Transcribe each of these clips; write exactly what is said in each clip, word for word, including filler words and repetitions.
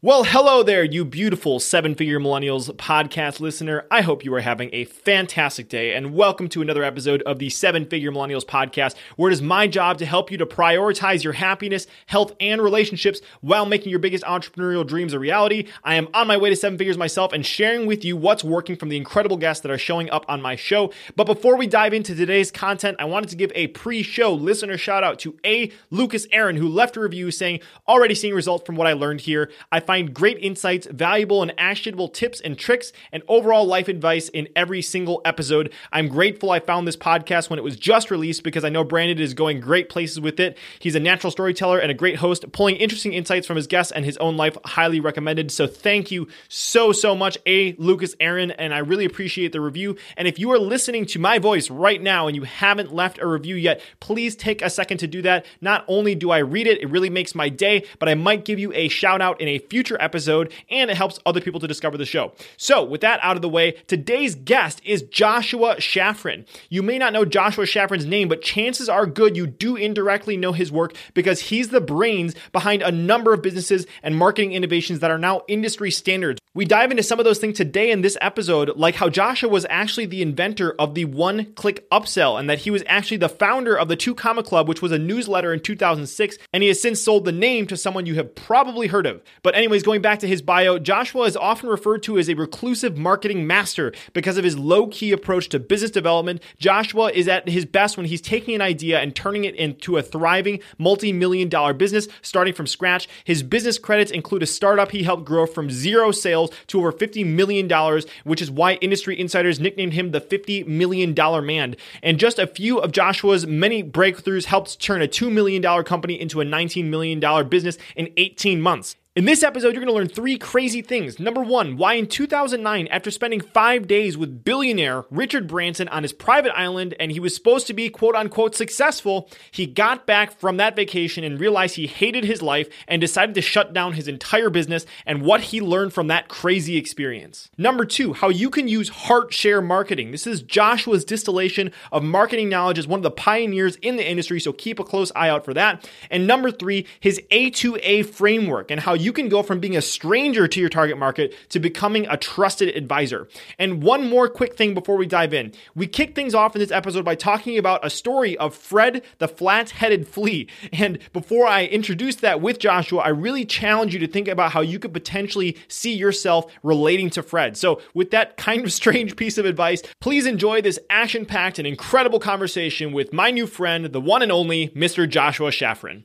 Well, hello there, you beautiful seven-figure millennials podcast listener. I hope you are having a fantastic day, and welcome to another episode of the Seven-Figure Millennials Podcast, where it is my job to help you to prioritize your happiness, health, and relationships while making your biggest entrepreneurial dreams a reality. I am on my way to seven figures myself and sharing with you what's working from the incredible guests that are showing up on my show. But before we dive into today's content, I wanted to give a pre-show listener shout-out to A. Lucas Aaron, who left a review saying, already seeing results from what I learned here. I find great insights, valuable and actionable tips and tricks, and overall life advice in every single episode. I'm grateful I found this podcast when it was just released because I know Brandon is going great places with it. He's a natural storyteller and a great host, pulling interesting insights from his guests and his own life. Highly recommended. So thank you so, so much, A. Lucas Aaron, and I really appreciate the review. And if you are listening to my voice right now and you haven't left a review yet, please take a second to do that. Not only do I read it, it really makes my day, but I might give you a shout out in a few future episode, and it helps other people to discover the show. So with that out of the way, today's guest is Joshua Shafran. You may not know Joshua Shafran's name, but chances are good you do indirectly know his work because he's the brains behind a number of businesses and marketing innovations that are now industry standards. We dive into some of those things today in this episode, like how Joshua was actually the inventor of the one-click upsell and that he was actually the founder of the Two Comma Club, which was a newsletter in two thousand six, and he has since sold the name to someone you have probably heard of. But anyway, Anyways, going back to his bio, Joshua is often referred to as a reclusive marketing master because of his low-key approach to business development. Joshua is at his best when he's taking an idea and turning it into a thriving multi-million dollar business starting from scratch. His business credits include a startup he helped grow from zero sales to over fifty million dollars, which is why industry insiders nicknamed him the fifty million dollar man. And just a few of Joshua's many breakthroughs helped turn a two million dollar company into a nineteen million dollar business in eighteen months. In this episode, you're going to learn three crazy things. Number one, why in two thousand nine, after spending five days with billionaire Richard Branson on his private island, and he was supposed to be quote-unquote successful, he got back from that vacation and realized he hated his life and decided to shut down his entire business and what he learned from that crazy experience. Number two, how you can use heart share marketing. This is Joshua's distillation of marketing knowledge as one of the pioneers in the industry, so keep a close eye out for that. And number three, his A to A framework and how you You can go from being a stranger to your target market to becoming a trusted advisor. And one more quick thing before we dive in. We kick things off in this episode by talking about a story of Fred the flat-headed flea. And before I introduce that with Joshua, I really challenge you to think about how you could potentially see yourself relating to Fred. So with that kind of strange piece of advice, please enjoy this action-packed and incredible conversation with my new friend, the one and only Mister Joshua Shafran.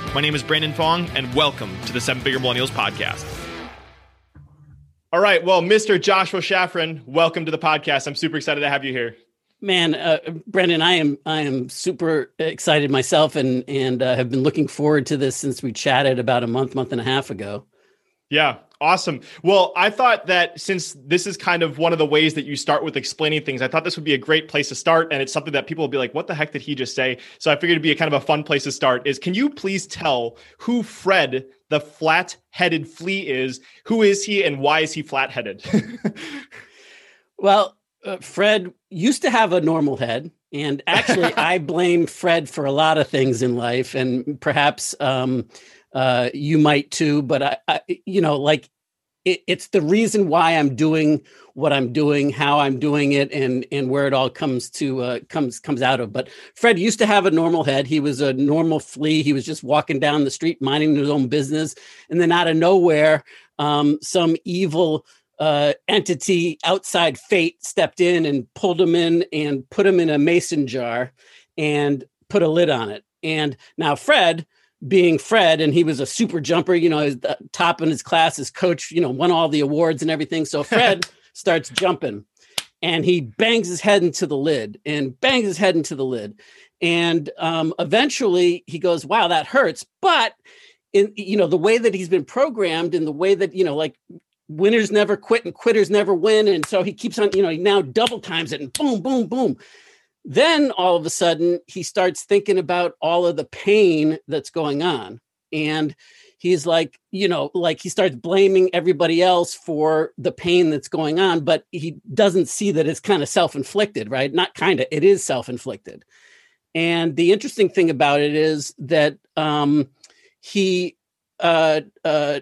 My name is Brandon Fong, and welcome to the Seven Figure Millennials Podcast. All right. Well, Mister Joshua Shafran, welcome to the podcast. I'm super excited to have you here. Man, uh, Brandon, I am I am super excited myself and, and uh, have been looking forward to this since we chatted about a month, month and a half ago. Yeah. Awesome. Well, I thought that since this is kind of one of the ways that you start with explaining things, I thought this would be a great place to start. And it's something that people will be like, what the heck did he just say? So I figured it'd be a kind of a fun place to start is, can you please tell who Fred the flat-headed flea is? Who is he and why is he flat-headed? Well, uh, Fred used to have a normal head. And actually, I blame Fred for a lot of things in life. And perhaps... Um, Uh, you might too, but I, I you know, like it, it's the reason why I'm doing what I'm doing, how I'm doing it, and and where it all comes to uh, comes comes out of. But Fred used to have a normal head. He was a normal flea. He was just walking down the street, minding his own business, and then out of nowhere, um, some evil uh, entity outside fate stepped in and pulled him in and put him in a mason jar and put a lid on it. And now Fred, being Fred, and he was a super jumper, you know, the top in his class, his coach, you know, won all the awards and everything. So Fred starts jumping and he bangs his head into the lid and bangs his head into the lid. And um, eventually he goes, wow, that hurts. But in, you know, the way that he's been programmed and the way that, you know, like winners never quit and quitters never win. And so he keeps on, you know, he now double times it and boom, boom, boom. Then all of a sudden he starts thinking about all of the pain that's going on. And he's like, you know, like he starts blaming everybody else for the pain that's going on, but he doesn't see that it's kind of self-inflicted, right? Not kind of, it is self-inflicted. And the interesting thing about it is that um, he uh, uh,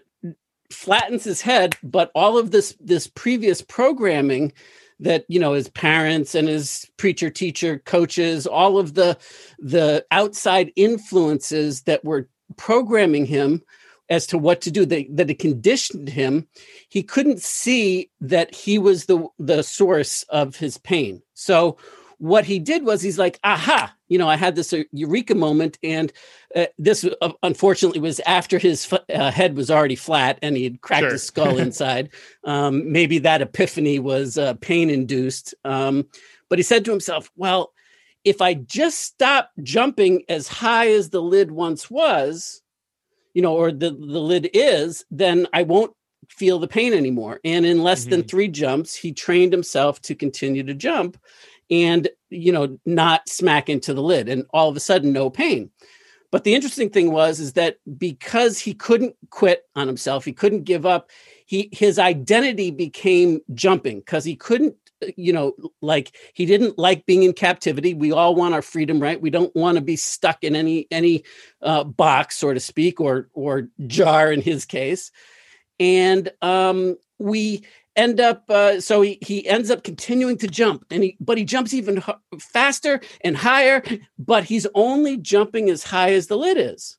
flattens his head, but all of this, this previous programming that, you know, his parents and his preacher, teacher, coaches, all of the, the outside influences that were programming him as to what to do, they, that it conditioned him, he couldn't see that he was the, the source of his pain. So what he did was he's like, aha, you know, I had this uh, eureka moment. And uh, this, uh, unfortunately, was after his uh, head was already flat and he had cracked sure. his skull inside. Um, maybe that epiphany was uh, pain-induced. Um, but he said to himself, well, if I just stop jumping as high as the lid once was, you know, or the, the lid is, then I won't feel the pain anymore. And in less mm-hmm. than three jumps, he trained himself to continue to jump and, you know, not smack into the lid. And all of a sudden, no pain. But the interesting thing was, is that because he couldn't quit on himself, he couldn't give up, he, his identity became jumping because he couldn't, you know, like he didn't like being in captivity. We all want our freedom, right? We don't want to be stuck in any, any uh, box, so to speak, or, or jar in his case. And um, we end up, uh, so he, he ends up continuing to jump and he, but he jumps even h- faster and higher, but he's only jumping as high as the lid is.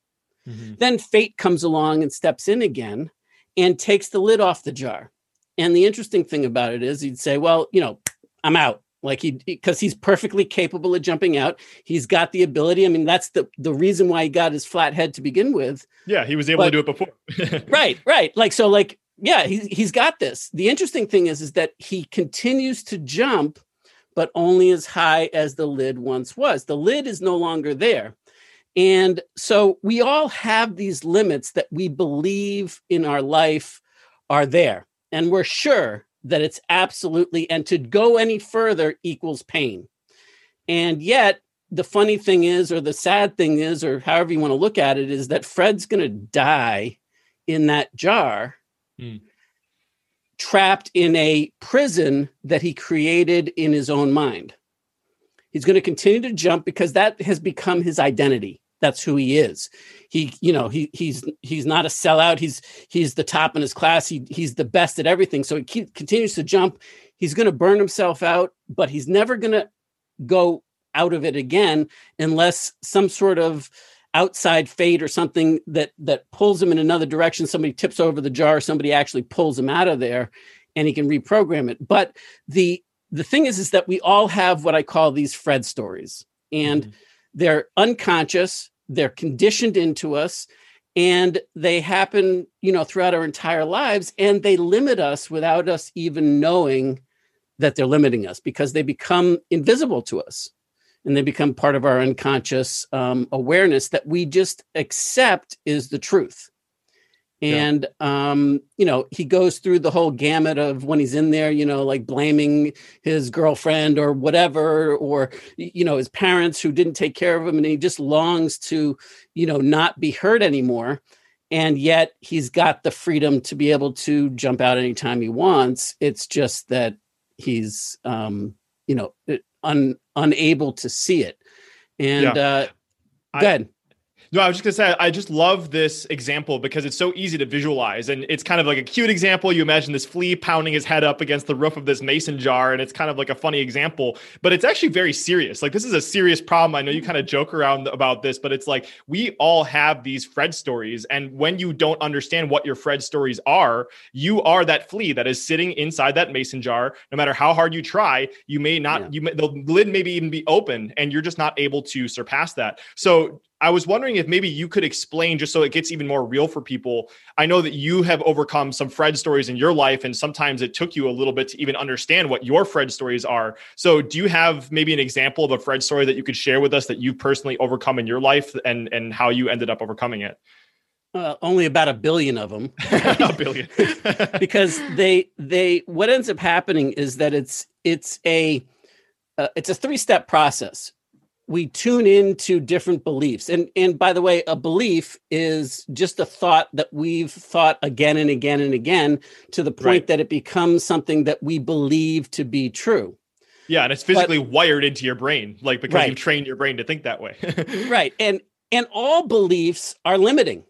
Mm-hmm. Then fate comes along and steps in again and takes the lid off the jar. And the interesting thing about it is he'd say, well, you know, I'm out. Like he, because he's perfectly capable of jumping out. He's got the ability. I mean, that's the, the reason why he got his flat head to begin with. Yeah. He was able but, to do it before. right. Right. Like, so like, yeah, he, he's got this. The interesting thing is, is that he continues to jump, but only as high as the lid once was. The lid is no longer there. And so we all have these limits that we believe in our life are there. And we're sure that it's absolutely, and to go any further equals pain. And yet the funny thing is, or the sad thing is, or however you want to look at it, is that Fred's going to die in that jar, mm. trapped in a prison that he created in his own mind. He's going to continue to jump because that has become his identity. That's who he is. He, you know, he he's he's not a sellout. He's he's the top in his class. He he's the best at everything. So he keep, continues to jump. He's going to burn himself out, but he's never going to go out of it again unless some sort of outside fate or something that that pulls him in another direction. Somebody tips over the jar. Somebody actually pulls him out of there, and he can reprogram it. But the the thing is, is that we all have what I call these Fred stories, and mm-hmm. they're unconscious. They're conditioned into us and they happen, you know, throughout our entire lives, and they limit us without us even knowing that they're limiting us because they become invisible to us and they become part of our unconscious um, awareness that we just accept is the truth. And, yeah. um, you know, he goes through the whole gamut of when he's in there, you know, like blaming his girlfriend or whatever, or, you know, his parents who didn't take care of him. And he just longs to, you know, not be hurt anymore. And yet he's got the freedom to be able to jump out anytime he wants. It's just that he's, um, you know, un, unable to see it. And yeah. uh, I- go ahead. No, I was just going to say, I just love this example because it's so easy to visualize. And it's kind of like a cute example. You imagine this flea pounding his head up against the roof of this mason jar. And it's kind of like a funny example, but it's actually very serious. Like, this is a serious problem. I know you kind of joke around about this, but it's like, we all have these Fred stories. And when you don't understand what your Fred stories are, you are that flea that is sitting inside that mason jar. No matter how hard you try, you may not, yeah. you may, the lid may even be open and you're just not able to surpass that. So I was wondering if maybe you could explain, just so it gets even more real for people. I know that you have overcome some Fred stories in your life, and sometimes it took you a little bit to even understand what your Fred stories are. So do you have maybe an example of a Fred story that you could share with us that you've personally overcome in your life and, and how you ended up overcoming it? Uh, only about a billion of them. A billion. Because they they what ends up happening is that it's it's a uh, it's a three-step process. We tune into different beliefs. And and by the way, a belief is just a thought that we've thought again and again and again to the point right. that it becomes something that we believe to be true. Yeah, and it's physically but, wired into your brain, like because right. you've trained your brain to think that way. Right. And and all beliefs are limiting.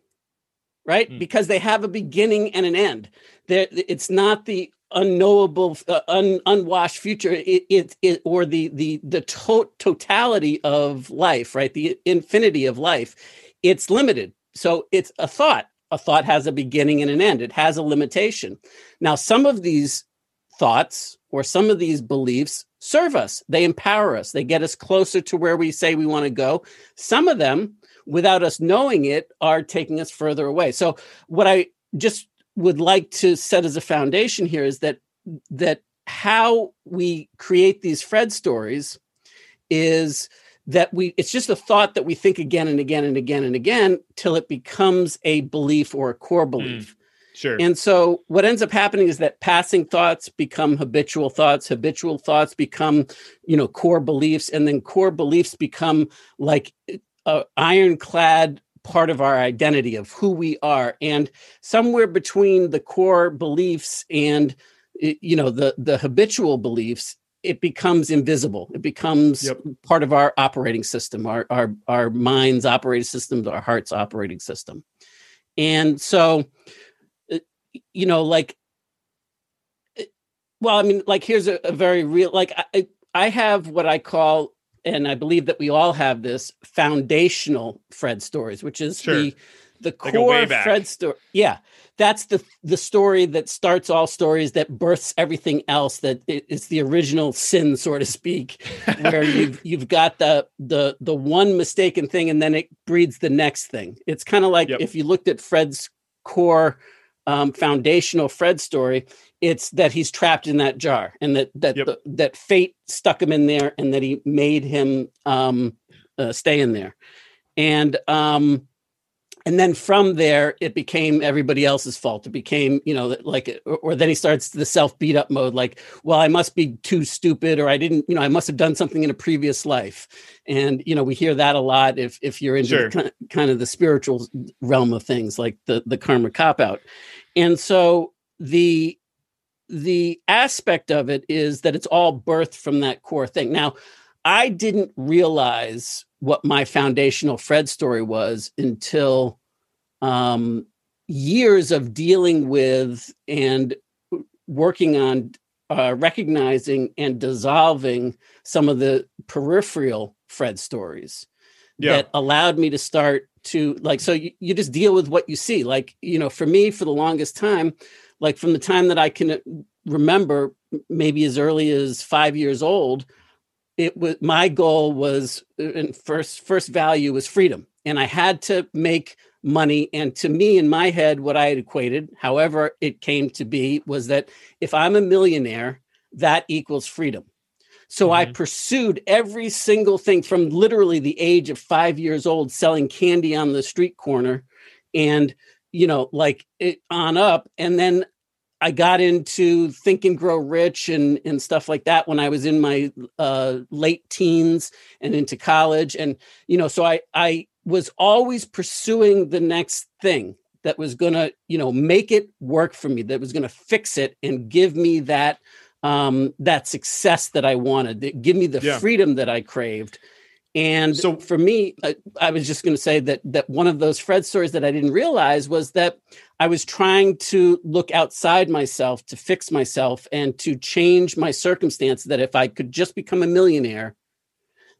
Right? Mm. Because they have a beginning and an end. They're, it's not the unknowable, uh, un, unwashed future it, it, it, or the the the to- totality of life, right? The infinity of life. It's limited. So it's a thought. A thought has a beginning and an end. It has a limitation. Now, some of these thoughts or some of these beliefs serve us. They empower us. They get us closer to where we say we want to go. Some of them, without us knowing it, are taking us further away. So what I just would like to set as a foundation here is that that how we create these Fred stories is that we it's just a thought that we think again and again and again and again till it becomes a belief or a core belief. Mm. Sure. And so what ends up happening is that passing thoughts become habitual thoughts, habitual thoughts become, you know, core beliefs, and then core beliefs become like Uh, ironclad part of our identity of who we are. And somewhere between the core beliefs and, you know, the, the habitual beliefs, it becomes invisible. It becomes yep. part of our operating system, our, our, our mind's operating system, our heart's operating system. And so, you know, like, well, I mean, like, here's a, a very real, like I, I have what I call, and I believe that we all have this, foundational Fred stories, which is sure. the the like core Fred story. Yeah, that's the the story that starts all stories, that births everything else. That it, it's the original sin, so to speak, where you've you've got the the the one mistaken thing, and then it breeds the next thing. It's kind of like yep. if you looked at Fred's core um, foundational Fred story. It's that he's trapped in that jar, and that that yep. the, that fate stuck him in there, and that he made him um, uh, stay in there, and um, and then from there it became everybody else's fault. It became, you know, like, or, or then he starts the self beat up mode, like, well, I must be too stupid, or I didn't, you know, I must have done something in a previous life, and you know, we hear that a lot if if you're into sure. the, kind of the spiritual realm of things, like the the karma cop out, and so the. The aspect of it is that it's all birthed from that core thing. Now, I didn't realize what my foundational Fred story was until um, years of dealing with and working on uh, recognizing and dissolving some of the peripheral Fred stories yeah. that allowed me to start to like, so you, you just deal with what you see. Like, you know, for me, for the longest time, like from the time that I can remember, maybe as early as five years old, it was my goal was, and first first value was freedom, and I had to make money. And to me, in my head, what I had equated, however it came to be, was that if I'm a millionaire, that equals freedom. So mm-hmm. I pursued every single thing from literally the age of five years old, selling candy on the street corner, and you know, like it on up. And then I got into Think and Grow Rich and, and stuff like that when I was in my uh, late teens and into college. And, you know, so I, I was always pursuing the next thing that was going to, you know, make it work for me, that was going to fix it and give me that, um, that success that I wanted, that give me the yeah. freedom that I craved. And so for me, I, I was just going to say that that one of those Fred stories that I didn't realize was that I was trying to look outside myself to fix myself and to change my circumstance, that if I could just become a millionaire,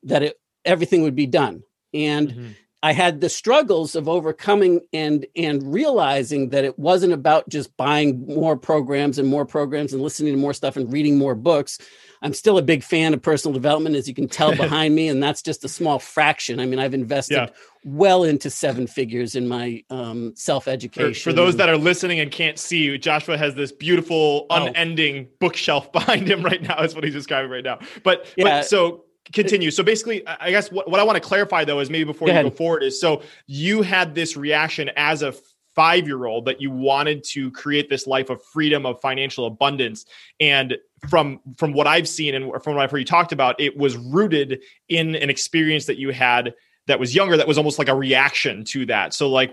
that it, everything would be done. And mm-hmm. I had the struggles of overcoming and and realizing that it wasn't about just buying more programs and more programs and listening to more stuff and reading more books. I'm still a big fan of personal development, as you can tell behind me, and that's just a small fraction. I mean, I've invested yeah. well into seven figures in my um, self-education. For, for those that are listening and can't see you, Joshua has this beautiful, unending oh. bookshelf behind him right now. That's what he's describing right now. But, yeah. but so... Continue. So basically, I guess what, what I want to clarify, though, is maybe before go you ahead. go forward is, so you had this reaction as a five-year-old that you wanted to create this life of freedom, of financial abundance. And from, from what I've seen and from what I've heard you talked about, it was rooted in an experience that you had that was younger, that was almost like a reaction to that. So like,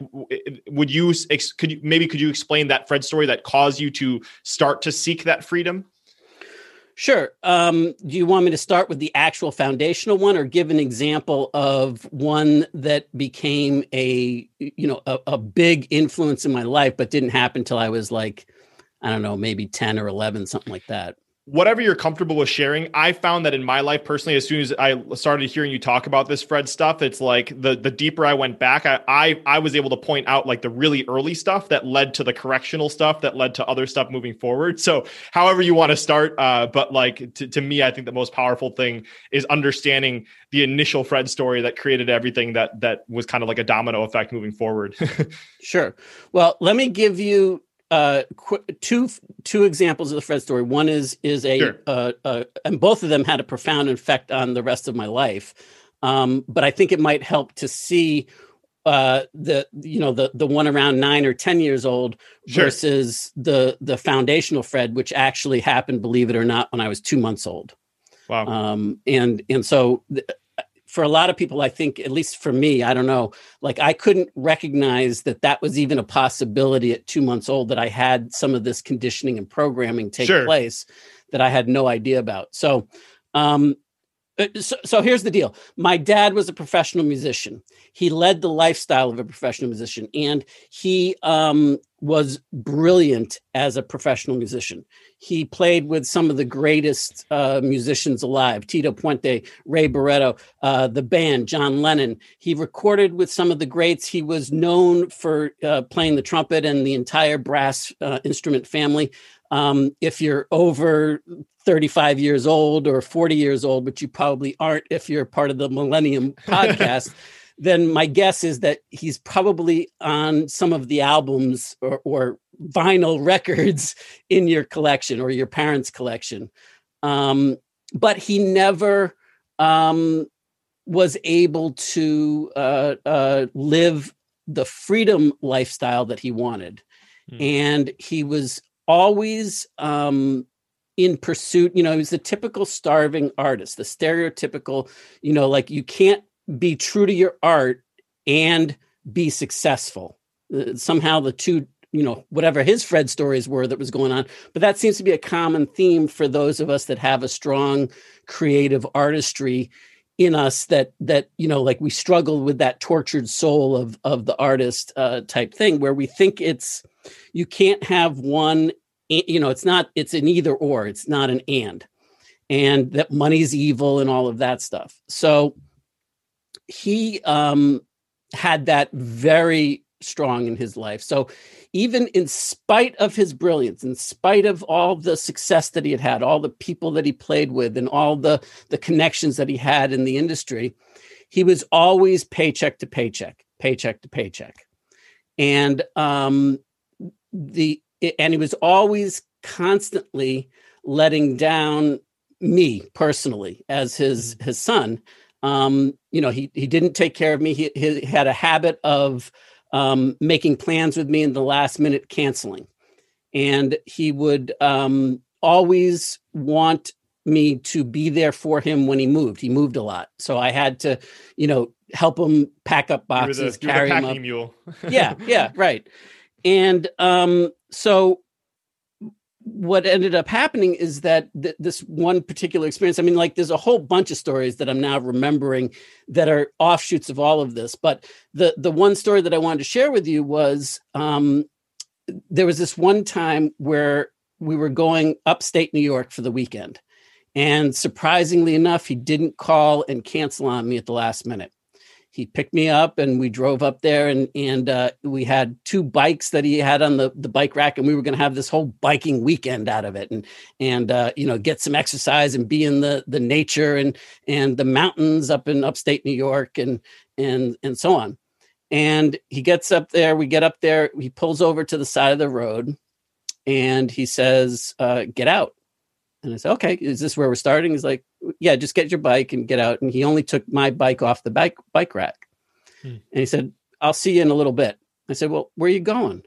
would you, could you, maybe could you explain that Fred story that caused you to start to seek that freedom? Sure. Um, do you want me to start with the actual foundational one, or give an example of one that became a, you know, a, a big influence in my life, but didn't happen until I was like, I don't know, maybe ten or eleven, something like that? Whatever you're comfortable with sharing. I found that in my life personally, as soon as I started hearing you talk about this Fred stuff, it's like the the deeper I went back, I, I I was able to point out like the really early stuff that led to the correctional stuff that led to other stuff moving forward. So however you want to start, uh, but like to, to me, I think the most powerful thing is understanding the initial Fred story that created everything that that was kind of like a domino effect moving forward. Sure. Well, let me give you Uh, qu- two two examples of the Fred story. One is is a, sure. uh, uh, and both of them had a profound effect on the rest of my life. Um, but I think it might help to see uh, the you know the the one around nine or ten years old sure. versus the the foundational Fred, which actually happened, believe it or not, when I was two months old. Wow. Um, and and so. Th- For a lot of people, I think, at least for me, I don't know, like I couldn't recognize that that was even a possibility at two months old, that I had some of this conditioning and programming take sure. place that I had no idea about. So, um, so, so here's the deal. My dad was a professional musician. He led the lifestyle of a professional musician, and he um, was brilliant as a professional musician. He played with some of the greatest uh, musicians alive, Tito Puente, Ray Barretto, uh, the band, John Lennon. He recorded with some of the greats. He was known for uh, playing the trumpet and the entire brass uh, instrument family. Um, if you're over thirty-five years old or forty years old, which you probably aren't if you're part of the Millennium podcast, then my guess is that he's probably on some of the albums or, or vinyl records in your collection or your parents' collection. Um, but he never um, was able to uh, uh, live the freedom lifestyle that he wanted. Mm. And he was always um, in pursuit. You know, he was the typical starving artist, the stereotypical, you know, like you can't be true to your art and be successful. Uh, somehow the two, you know, whatever his Fred stories were that was going on, but that seems to be a common theme for those of us that have a strong creative artistry in us, that, that, you know, like we struggle with that tortured soul of, of the artist uh, type thing, where we think it's, you can't have one, you know, it's not, it's an either or, it's not an and, and that money's evil and all of that stuff. So he um, had that very strong in his life. So even in spite of his brilliance, in spite of all the success that he had had, all the people that he played with and all the, the connections that he had in the industry, he was always paycheck to paycheck, paycheck to paycheck. And um, the and he was always constantly letting down me personally as his, his son. Um, you know, he, he didn't take care of me. He, he had a habit of, um, making plans with me in the last minute canceling. And he would, um, always want me to be there for him when he moved. He moved a lot. So I had to, you know, help him pack up boxes, the, carry him up. Mule. yeah. Yeah. Right. And, um, so what ended up happening is that th- this one particular experience, I mean, like there's a whole bunch of stories that I'm now remembering that are offshoots of all of this. But the, the one story that I wanted to share with you was um, there was this one time where we were going upstate New York for the weekend. And surprisingly enough, he didn't call and cancel on me at the last minute. He picked me up and we drove up there, and and uh, we had two bikes that he had on the, the bike rack, and we were going to have this whole biking weekend out of it, and and uh, you know, get some exercise and be in the the nature and and the mountains up in upstate New York and and and so on. And he gets up there, we get up there, he pulls over to the side of the road, and he says, uh, "Get out." And I said, okay, is this where we're starting? He's like, yeah, just get your bike and get out. And he only took my bike off the bike bike rack. Hmm. And he said, I'll see you in a little bit. I said, well, where are you going?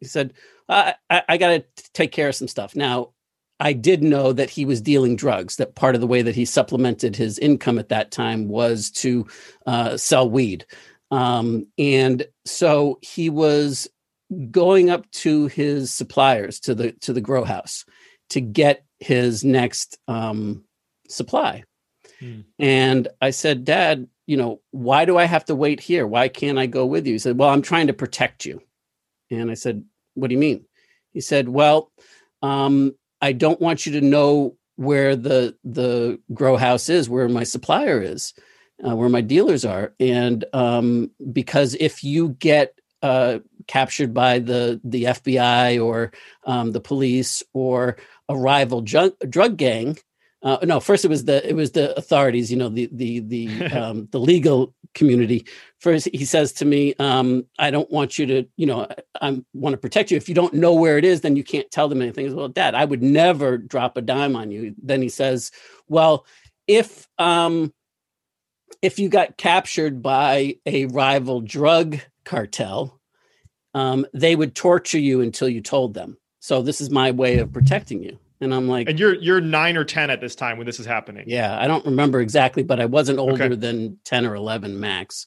He said, I, I, I got to take care of some stuff. Now, I did know that he was dealing drugs, that part of the way that he supplemented his income at that time was to uh, sell weed. Um, and so he was going up to his suppliers, to the to the grow house, to get his next um, supply. Hmm. And I said, Dad, you know, why do I have to wait here? Why can't I go with you? He said, well, I'm trying to protect you. And I said, what do you mean? He said, well, um, I don't want you to know where the the grow house is, where my supplier is, uh, where my dealers are. And um, because if you get uh, captured by the, the F B I or um, the police or a rival ju- drug gang, Uh, no, first it was the it was the authorities, you know, the the the um, the legal community. First, he says to me, um, "I don't want you to, you know, I, I want to protect you. If you don't know where it is, then you can't tell them anything." I said, well, Dad, I would never drop a dime on you. Then he says, "Well, if um, if you got captured by a rival drug cartel, um, they would torture you until you told them. So this is my way of protecting you." And I'm like, and you're you're nine or ten at this time when this is happening. Yeah, I don't remember exactly, but I wasn't older okay. than ten or eleven max.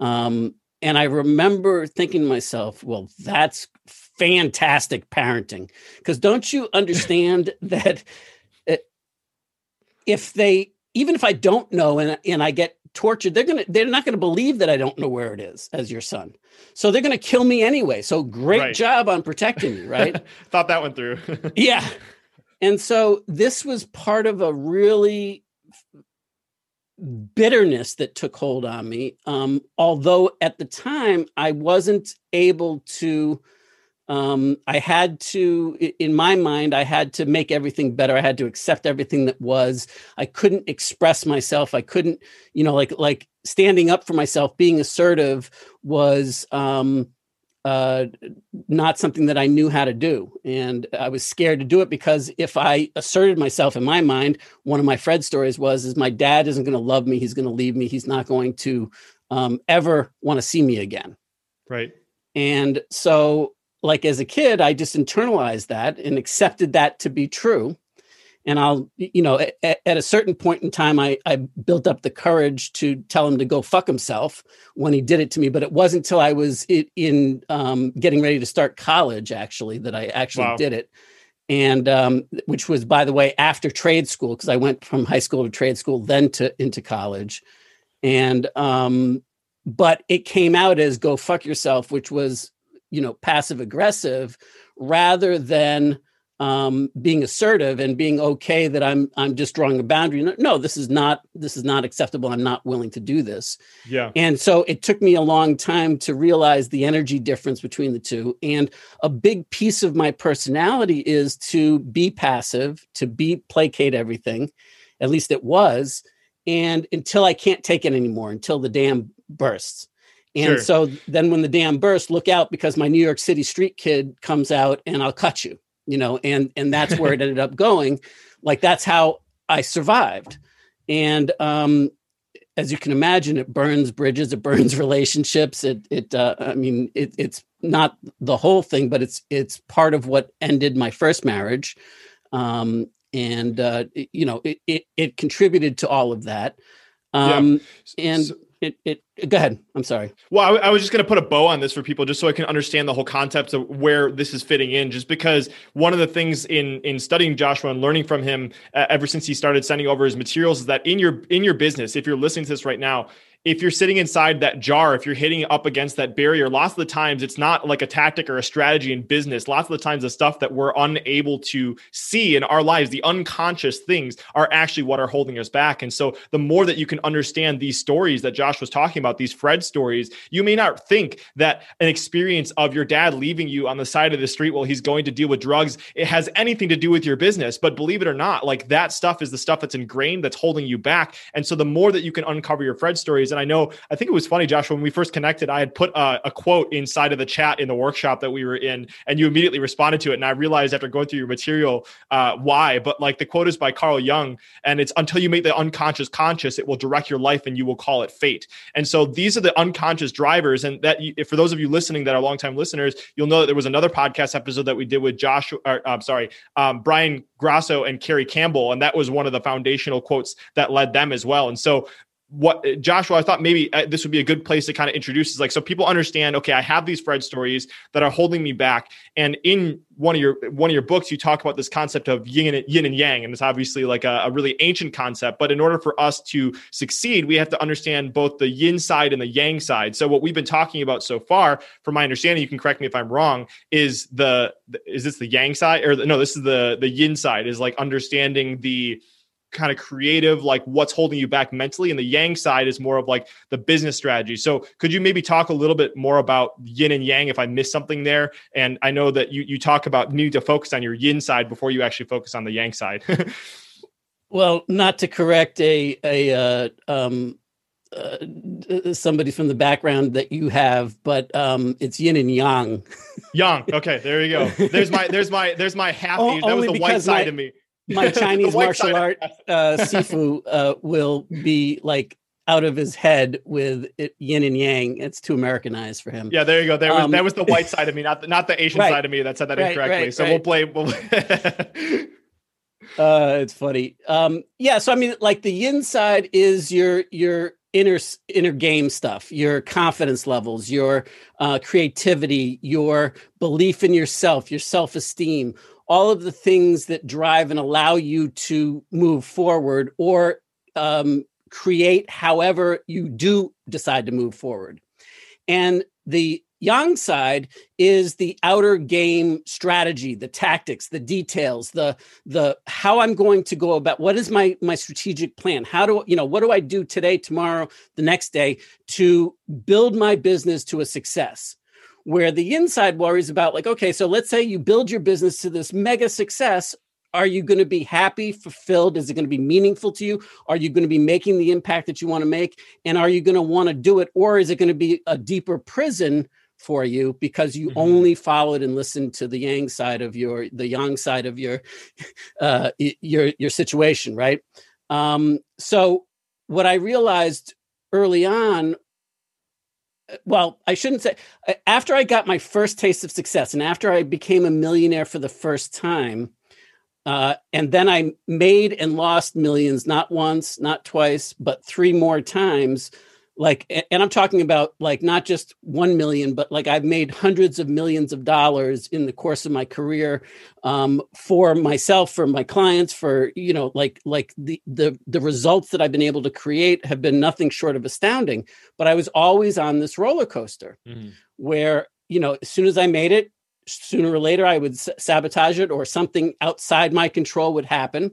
Um, and I remember thinking to myself, well, that's fantastic parenting, because don't you understand that it, if they, even if I don't know and and I get tortured, they're gonna they're not gonna believe that I don't know where it is as your son. So they're gonna kill me anyway. So great right. job on protecting me, right? Thought that one through. Yeah. And so this was part of a really bitterness that took hold on me. Um, although at the time I wasn't able to, um, I had to, in my mind, I had to make everything better. I had to accept everything that was. I couldn't express myself. I couldn't, you know, like, like standing up for myself, being assertive was, um, Uh, not something that I knew how to do. And I was scared to do it because if I asserted myself in my mind, one of my Fred stories was, is my dad isn't going to love me. He's going to leave me. He's not going to um, ever want to see me again. Right. And so like as a kid, I just internalized that and accepted that to be true. And I'll, you know, at, at a certain point in time, I, I built up the courage to tell him to go fuck himself when he did it to me. But it wasn't until I was in, in um, getting ready to start college, actually, that I actually wow. did it. And um, which was, by the way, after trade school, because I went from high school to trade school, then to into college. And um, but it came out as go fuck yourself, which was, you know, passive aggressive rather than Um, being assertive and being okay that I'm I'm just drawing a boundary. No, no, this is not this is not acceptable. I'm not willing to do this. Yeah. And so it took me a long time to realize the energy difference between the two. And a big piece of my personality is to be passive, to be placate everything. At least it was. And until I can't take it anymore, until the dam bursts. And sure. so then when the dam bursts, look out because my New York City street kid comes out and I'll cut you. You know, and and that's where it ended up going. Like, that's how I survived. And um, as you can imagine, it burns bridges, it burns relationships. It, it uh, I mean, it, it's not the whole thing, but it's it's part of what ended my first marriage. Um, and, uh, it, you know, it, it it contributed to all of that. Um, yeah. And so- It, it, go ahead. I'm sorry. Well, I, I was just going to put a bow on this for people just so I can understand the whole concept of where this is fitting in, just because one of the things in, in studying Joshua and learning from him uh, ever since he started sending over his materials is that in your, in your business, if you're listening to this right now, if you're sitting inside that jar, if you're hitting up against that barrier, lots of the times it's not like a tactic or a strategy in business. Lots of the times the stuff that we're unable to see in our lives, the unconscious things are actually what are holding us back. And so the more that you can understand these stories that Josh was talking about, these Fred stories, you may not think that an experience of your dad leaving you on the side of the street while he's going to deal with drugs, it has anything to do with your business. But believe it or not, like that stuff is the stuff that's ingrained that's holding you back. And so the more that you can uncover your Fred stories, And I know, I think it was funny, Joshua, when we first connected, I had put a, a quote inside of the chat in the workshop that we were in, and you immediately responded to it. And I realized after going through your material, uh, why, but like the quote is by Carl Jung, and it's until you make the unconscious conscious, it will direct your life and you will call it fate. And so these are the unconscious drivers. And that you, for those of you listening that are longtime listeners, you'll know that there was another podcast episode that we did with Joshua, or, I'm sorry, um, Brian Grasso and Carrie Campbell. And that was one of the foundational quotes that led them as well. And so what, Joshua, I thought maybe this would be a good place to kind of introduce is like, so people understand, okay, I have these Fred stories that are holding me back. And in one of your, one of your books, you talk about this concept of yin and, yin and yang. And it's obviously like a, a really ancient concept, but in order for us to succeed, we have to understand both the yin side and the yang side. So what we've been talking about so far, from my understanding, you can correct me if I'm wrong, is the, is this the yang side or the, no, this is the, the yin side is like understanding the kind of creative, like what's holding you back mentally. And the yang side is more of like the business strategy. So could you maybe talk a little bit more about yin and yang if I missed something there? And I know that you you talk about need to focus on your yin side before you actually focus on the yang side. Well, not to correct a, a, uh, um, uh, somebody from the background that you have, but, um, it's yin and yang. Yang. Okay. There you go. There's my, there's my, there's my half. Oh, that was the white side my- of me. My Chinese martial art uh, Sifu uh, will be like out of his head with it, yin and yang. It's too Americanized for him. Yeah, there you go. There was, um, that was the white side of me, not the, not the Asian right, side of me that said that right, incorrectly. Right, so right. we'll play. We'll uh, it's funny. Um, yeah, so I mean, like the yin side is your your inner inner game stuff, your confidence levels, your uh, creativity, your belief in yourself, your self-esteem. All of the things that drive and allow you to move forward or um, create however you do decide to move forward. And the yang side is the outer game strategy, the tactics, the details, the the how I'm going to go about, what is my my strategic plan? How do, you know, what do I do today, tomorrow, the next day to build my business to a success? Where the yin side worries about like, okay, so let's say you build your business to this mega success. Are you going to be happy, fulfilled? Is it going to be meaningful to you? Are you going to be making the impact that you want to make? And are you going to want to do it? Or is it going to be a deeper prison for you because you mm-hmm. only followed and listened to the yang side of your, the yang side of your, uh, your, your situation, right? Um, so what I realized early on, well, I shouldn't say, after I got my first taste of success and after I became a millionaire for the first time, uh, and then I made and lost millions, not once, not twice, but three more times. Like, and I'm talking about like, not just one million, but like I've made hundreds of millions of dollars in the course of my career, um, for myself, for my clients, for, you know, like, like the, the, the results that I've been able to create have been nothing short of astounding, but I was always on this roller coaster mm-hmm. where, you know, as soon as I made it, sooner or later, I would s- sabotage it or something outside my control would happen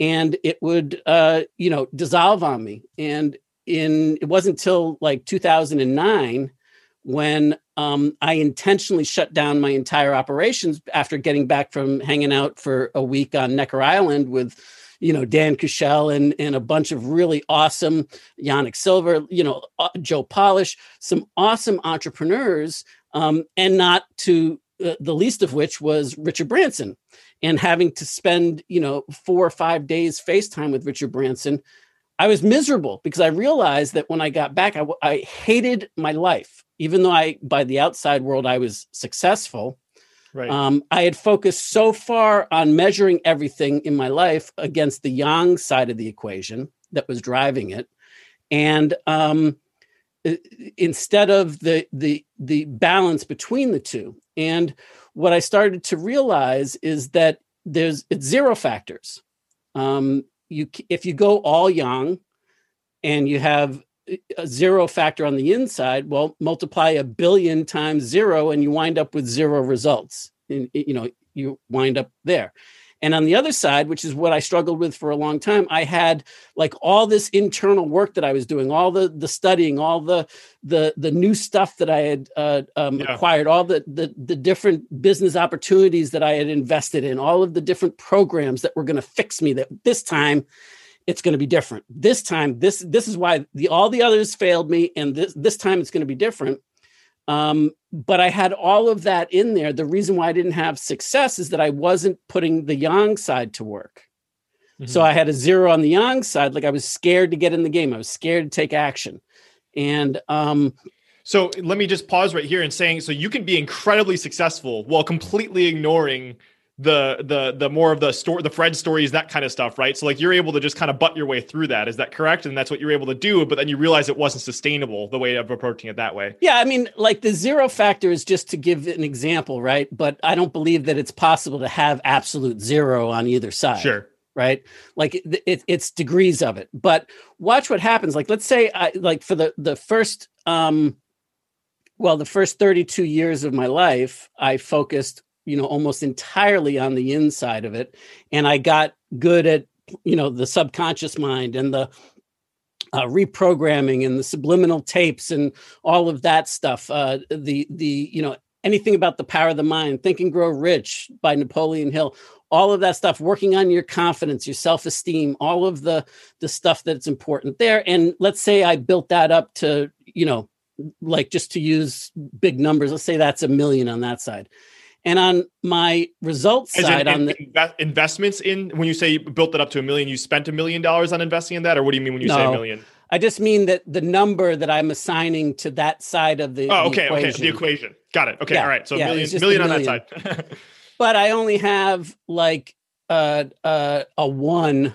and it would, uh, you know, dissolve on me. And In it wasn't until like two thousand nine when um, I intentionally shut down my entire operations after getting back from hanging out for a week on Necker Island with, you know, Dan Cushell and and a bunch of really awesome Yannick Silver, you know, uh, Joe Polish, some awesome entrepreneurs, um, and not to uh, the least of which was Richard Branson, and having to spend, you know, four or five days FaceTime with Richard Branson. I was miserable because I realized that when I got back, I, I hated my life. Even though I, by the outside world, I was successful. Right. Um, I had focused so far on measuring everything in my life against the yang side of the equation that was driving it. And um, instead of the, the, the balance between the two. And what I started to realize is that there's it's zero factors. Um, You, if you go all yang and you have a zero factor on the inside, well, multiply a billion times zero and you wind up with zero results. And, you know, you wind up there. And on the other side, which is what I struggled with for a long time, I had like all this internal work that I was doing, all the the studying, all the the the new stuff that I had uh, um, yeah. acquired, all the, the the different business opportunities that I had invested in, all of the different programs that were going to fix me that this time it's going to be different. This time, this this is why the all the others failed me, and this this time it's going to be different. Um, but I had all of that in there. The reason why I didn't have success is that I wasn't putting the yang side to work. Mm-hmm. So I had a zero on the yang side. Like I was scared to get in the game. I was scared to take action. And um, so let me just pause right here and saying, so you can be incredibly successful while completely ignoring the, the, the more of the story, the Fred stories, that kind of stuff, right? So like you're able to just kind of butt your way through that. Is that correct? And that's what you're able to do, but then you realize it wasn't sustainable the way of approaching it that way. Yeah. I mean, like the zero factor is just to give an example, right? But I don't believe that it's possible to have absolute zero on either side. Sure. Right? Like it, it, it's degrees of it, but watch what happens. Like, let's say I, like for the, the first, um, well, the first thirty-two years of my life, I focused, you know, almost entirely on the inside of it. And I got good at, you know, the subconscious mind and the uh, reprogramming and the subliminal tapes and all of that stuff. Uh, the, the, you know, anything about the power of the mind, Think and Grow Rich by Napoleon Hill, all of that stuff, working on your confidence, your self-esteem, all of the, the stuff that's important there. And let's say I built that up to, you know, like just to use big numbers, let's say that's a million on that side. And on my results As side, in, on the inv- investments in, when you say you built it up to a million, you spent a million dollars on investing in that? Or what do you mean when you no, say a million? I just mean that the number that I'm assigning to that side of the, oh, okay, the equation. okay, the equation. Got it. Okay. Yeah, all right. So yeah, million, million a million on that side. But I only have like uh, uh, a one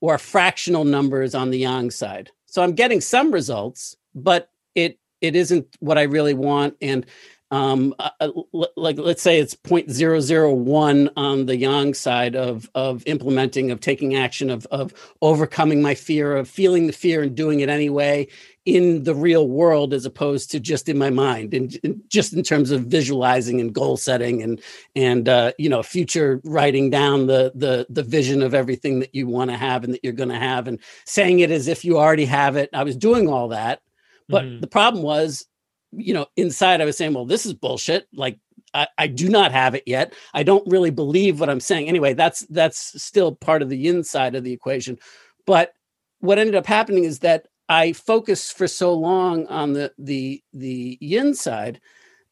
or fractional numbers on the yang side. So I'm getting some results, but it it isn't what I really want. And um, uh, like, let's say it's zero point zero zero one on the yang side of of implementing, of taking action, of of overcoming my fear, of feeling the fear and doing it anyway in the real world, as opposed to just in my mind and, and just in terms of visualizing and goal setting and, and, uh, you know, future writing down the, the, the vision of everything that you want to have and that you're going to have and saying it as if you already have it. I was doing all that, but mm-hmm. the problem was, you know, inside I was saying, well, this is bullshit. Like I, I do not have it yet. I don't really believe what I'm saying. Anyway, that's, that's still part of the inside of the equation. But what ended up happening is that I focused for so long on the, the, the yin side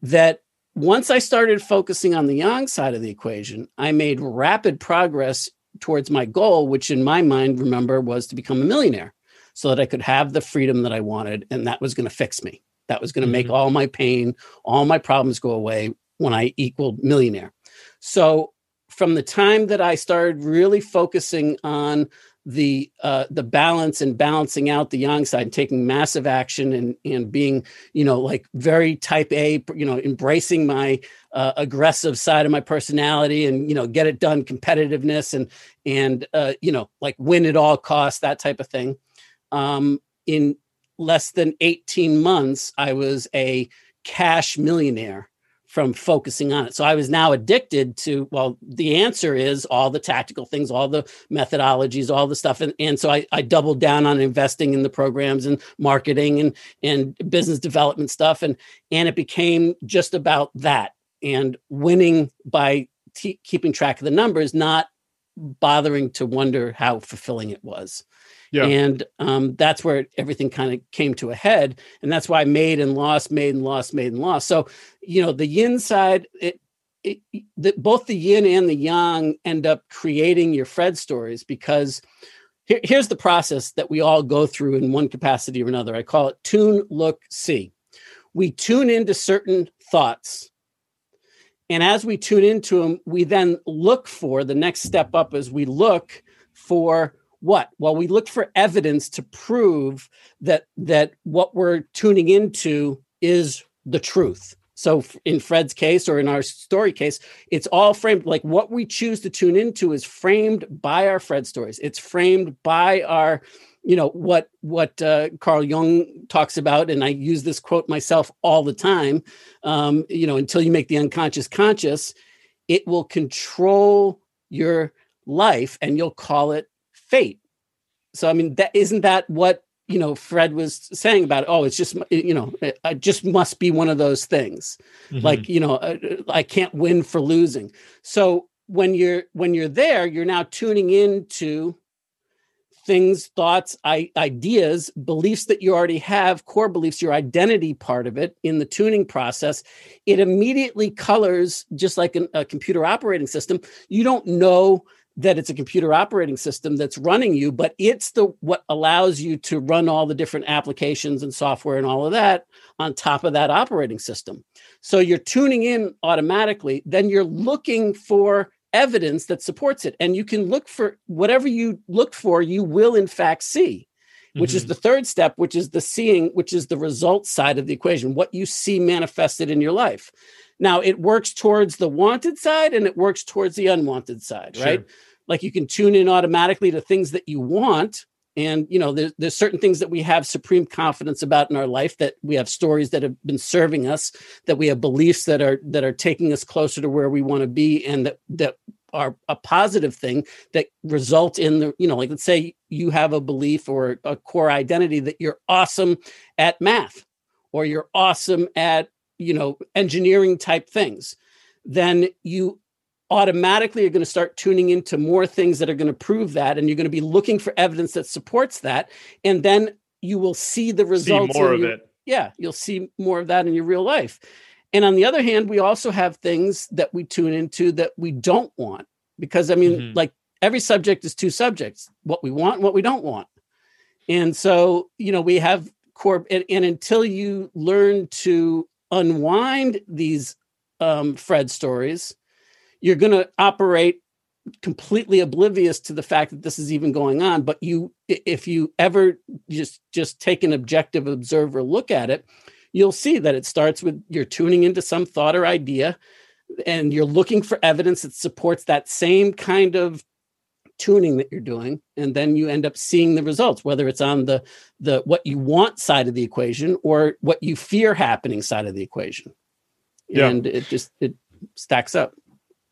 that once I started focusing on the yang side of the equation, I made rapid progress towards my goal, which in my mind, remember, was to become a millionaire so that I could have the freedom that I wanted. And that was going to fix me. That was going to mm-hmm. make all my pain, all my problems go away when I equaled millionaire. So from the time that I started really focusing on the uh, the balance and balancing out the yang side, taking massive action and and being, you know, like very type A, you know, embracing my uh, aggressive side of my personality and, you know, get it done, competitiveness and, and uh, you know, like win at all costs, that type of thing. Um, in less than eighteen months, I was a cash millionaire from focusing on it. So I was now addicted to, well, the answer is all the tactical things, all the methodologies, all the stuff. And, and so I, I doubled down on investing in the programs and marketing and, and business development stuff. And, and it became just about that and winning by t- keeping track of the numbers, not bothering to wonder how fulfilling it was. Yeah. And um, that's where everything kind of came to a head. And that's why I made and lost, made and lost, made and lost. So, you know, the yin side, it, it the, both the yin and the yang end up creating your Fred stories because here, here's the process that we all go through in one capacity or another. I call it tune, look, see. We tune into certain thoughts. And as we tune into them, we then look for the next step up as we look for what? Well, we look for evidence to prove that that what we're tuning into is the truth. So in Fred's case or in our story case, it's all framed like what we choose to tune into is framed by our Fred stories. It's framed by our, you know, what what uh, Carl Jung talks about. And I use this quote myself all the time, um, you know, until you make the unconscious conscious, it will control your life and you'll call it fate. So, I mean, that isn't that what, you know, Fred was saying about, oh, it's just, you know, it, it just must be one of those things. Mm-hmm. Like, you know, I, I can't win for losing. So when you're, when you're there, you're now tuning into things, thoughts, I, ideas, beliefs that you already have, core beliefs, your identity part of it in the tuning process, it immediately colors, just like an, a computer operating system. You don't know that it's a computer operating system that's running you, but it's the what allows you to run all the different applications and software and all of that on top of that operating system. So you're tuning in automatically, then you're looking for evidence that supports it. And you can look for whatever you look for, you will in fact see, which mm-hmm. is the third step, which is the seeing, which is the result side of the equation, what you see manifested in your life. Now, it works towards the wanted side and it works towards the unwanted side, right? Sure. Like you can tune in automatically to things that you want. And, you know, there's, there's certain things that we have supreme confidence about in our life, that we have stories that have been serving us, that we have beliefs that are that are taking us closer to where we want to be, and that that are a positive thing that result in the, you know, like let's say you have a belief or a core identity that you're awesome at math, or you're awesome at, you know, engineering type things, then you automatically are going to start tuning into more things that are going to prove that. And you're going to be looking for evidence that supports that. And then you will see the results. See more of your, it. Yeah. You'll see more of that in your real life. And on the other hand, we also have things that we tune into that we don't want, because I mean, mm-hmm. like every subject is two subjects, what we want, and what we don't want. And so, you know, we have core and, and until you learn to unwind these um, Fred stories, you're going to operate completely oblivious to the fact that this is even going on. But you, if you ever just, just take an objective observer look at it, you'll see that it starts with you're tuning into some thought or idea, and you're looking for evidence that supports that same kind of tuning that you're doing, and then you end up seeing the results, whether it's on the the what you want side of the equation or what you fear happening side of the equation. Yeah. And it just it stacks up.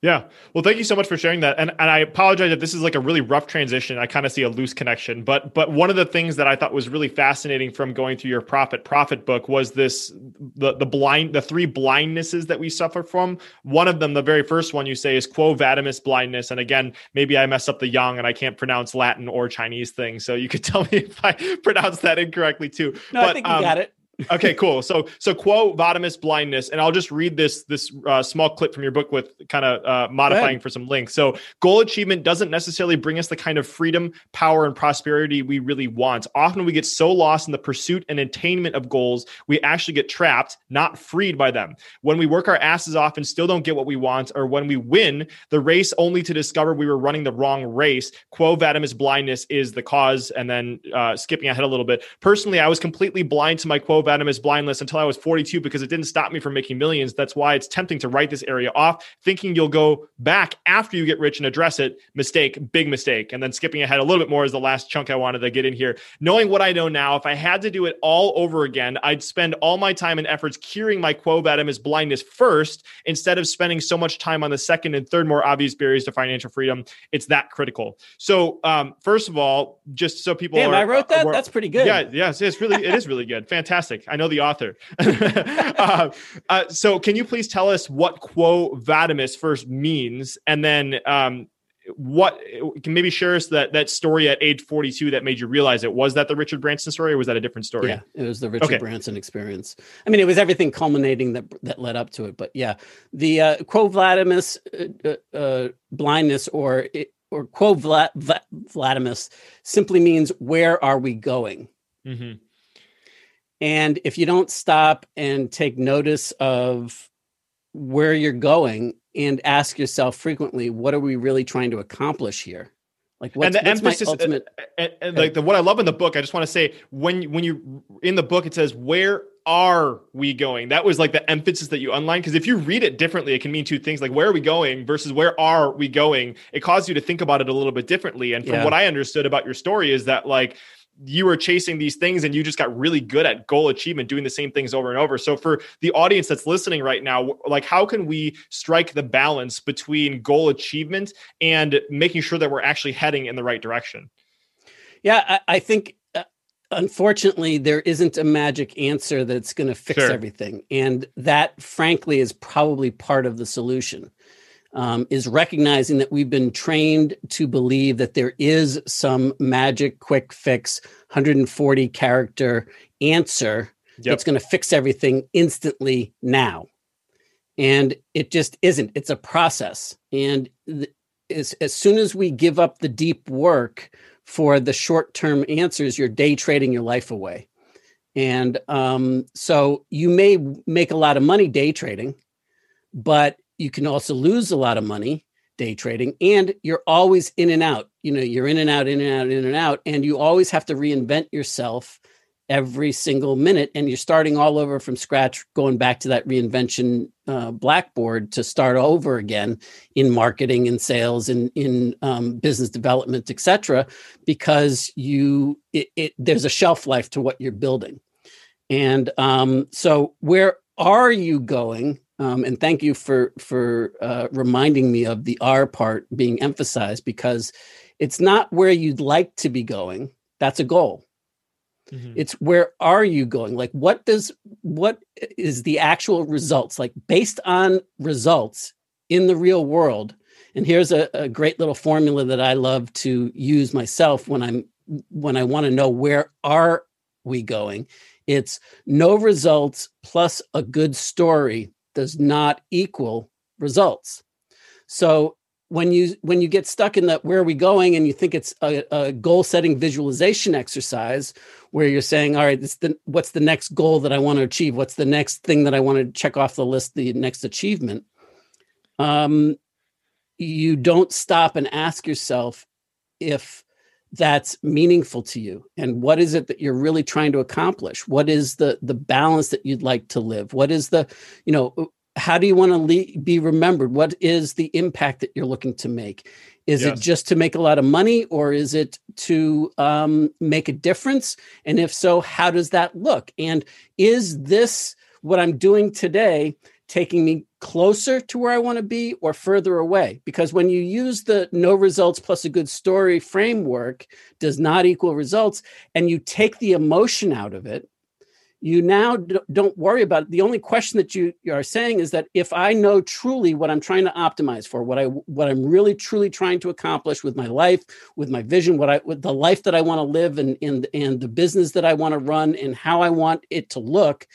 Yeah. Well, thank you so much for sharing that. And and I apologize if this is like a really rough transition. I kind of see a loose connection, but but one of the things that I thought was really fascinating from going through your profit profit book was this the the blind the three blindnesses that we suffer from. One of them, the very first one you say, is quo vadimus blindness. And again, maybe I messed up the Jung and I can't pronounce Latin or Chinese things, so you could tell me if I pronounce that incorrectly too. No, but, I think you um, got it. Okay, cool. So, so quo vadimus blindness, and I'll just read this this uh, small clip from your book with kind of uh, modifying for some links. So, goal achievement doesn't necessarily bring us the kind of freedom, power, and prosperity we really want. Often, we get so lost in the pursuit and attainment of goals, we actually get trapped, not freed by them. When we work our asses off and still don't get what we want, or when we win the race only to discover we were running the wrong race, quo vadimus blindness is the cause. And then, uh, skipping ahead a little bit, personally, I was completely blind to my quo vadimus blindness until I was forty-two, because it didn't stop me from making millions. That's why it's tempting to write this area off, thinking you'll go back after you get rich and address it. Mistake, big mistake. And then skipping ahead a little bit more is the last chunk I wanted to get in here. Knowing what I know now, if I had to do it all over again, I'd spend all my time and efforts curing my quo vadimus blindness first, instead of spending so much time on the second and third more obvious barriers to financial freedom. It's that critical. So um, first of all, just so people Damn, are- I wrote that? Uh, That's pretty good. Yeah, yes, it's really, it is really good. Fantastic. I know the author. uh, uh, so can you please tell us what quo vadimus first means? And then um, what can maybe share us that, that story at age forty-two that made you realize it? Was that the Richard Branson story, or was that a different story? Yeah, it was the Richard okay. Branson experience. I mean, it was everything culminating that that led up to it. But yeah, the uh, quo vadimus uh, uh, blindness or or quo vadimus simply means, where are we going? Mm-hmm. And if you don't stop and take notice of where you're going and ask yourself frequently, what are we really trying to accomplish here? Like what's, and the what's emphasis, my ultimate... And, and, and like the, what I love in the book, I just want to say, when when you in the book, it says, where are we going? That was like the emphasis that you unlined. Because if you read it differently, it can mean two things, like where are we going versus where are we going? It caused you to think about it a little bit differently. And from yeah. what I understood about your story is that like, you were chasing these things and you just got really good at goal achievement, doing the same things over and over. So for the audience that's listening right now, like how can we strike the balance between goal achievement and making sure that we're actually heading in the right direction? Yeah, I, I think, uh, unfortunately, there isn't a magic answer that's going to fix sure. everything. And that, frankly, is probably part of the solution. um, is recognizing that we've been trained to believe that there is some magic quick fix, one hundred forty character answer yep. that's going to fix everything instantly now. And it just isn't. It's a process. And th- as, as soon as we give up the deep work for the short-term answers, you're day trading your life away. And um, so you may make a lot of money day trading, but you can also lose a lot of money day trading. And you're always in and out. You know, you're in and out, in and out, in and out. And you always have to reinvent yourself every single minute. And you're starting all over from scratch, going back to that reinvention uh, blackboard to start over again in marketing and sales and in um, business development, et cetera, because you it, it, there's a shelf life to what you're building. And um, so where are you going? Um, and thank you for, for uh, reminding me of the R part being emphasized, because it's not where you'd like to be going. That's a goal. Mm-hmm. It's where are you going? Like, what does, what is the actual results? Like, based on results in the real world. And here's a, a great little formula that I love to use myself when I'm, when I want to know where are we going. It's no results plus a good story does not equal results. So when you, when you get stuck in that, where are we going? And you think it's a, a goal setting visualization exercise where you're saying, all right, this the, what's the next goal that I want to achieve? What's the next thing that I want to check off the list, the next achievement? Um, you don't stop and ask yourself if that's meaningful to you. And what is it that you're really trying to accomplish? What is the, the balance that you'd like to live? What is the, you know, how do you want to le- be remembered? What is the impact that you're looking to make? Is yes. it just to make a lot of money, or is it to um, make a difference? And if so, how does that look? And is this what I'm doing today taking me closer to where I want to be or further away? Because when you use the no results plus a good story framework does not equal results, and you take the emotion out of it, you now don't worry about it. The only question that you are saying is that if I know truly what I'm trying to optimize for, what I what I'm really truly trying to accomplish with my life, with my vision, what I with the life that I want to live, and and and the business that I want to run, and how I want it to look.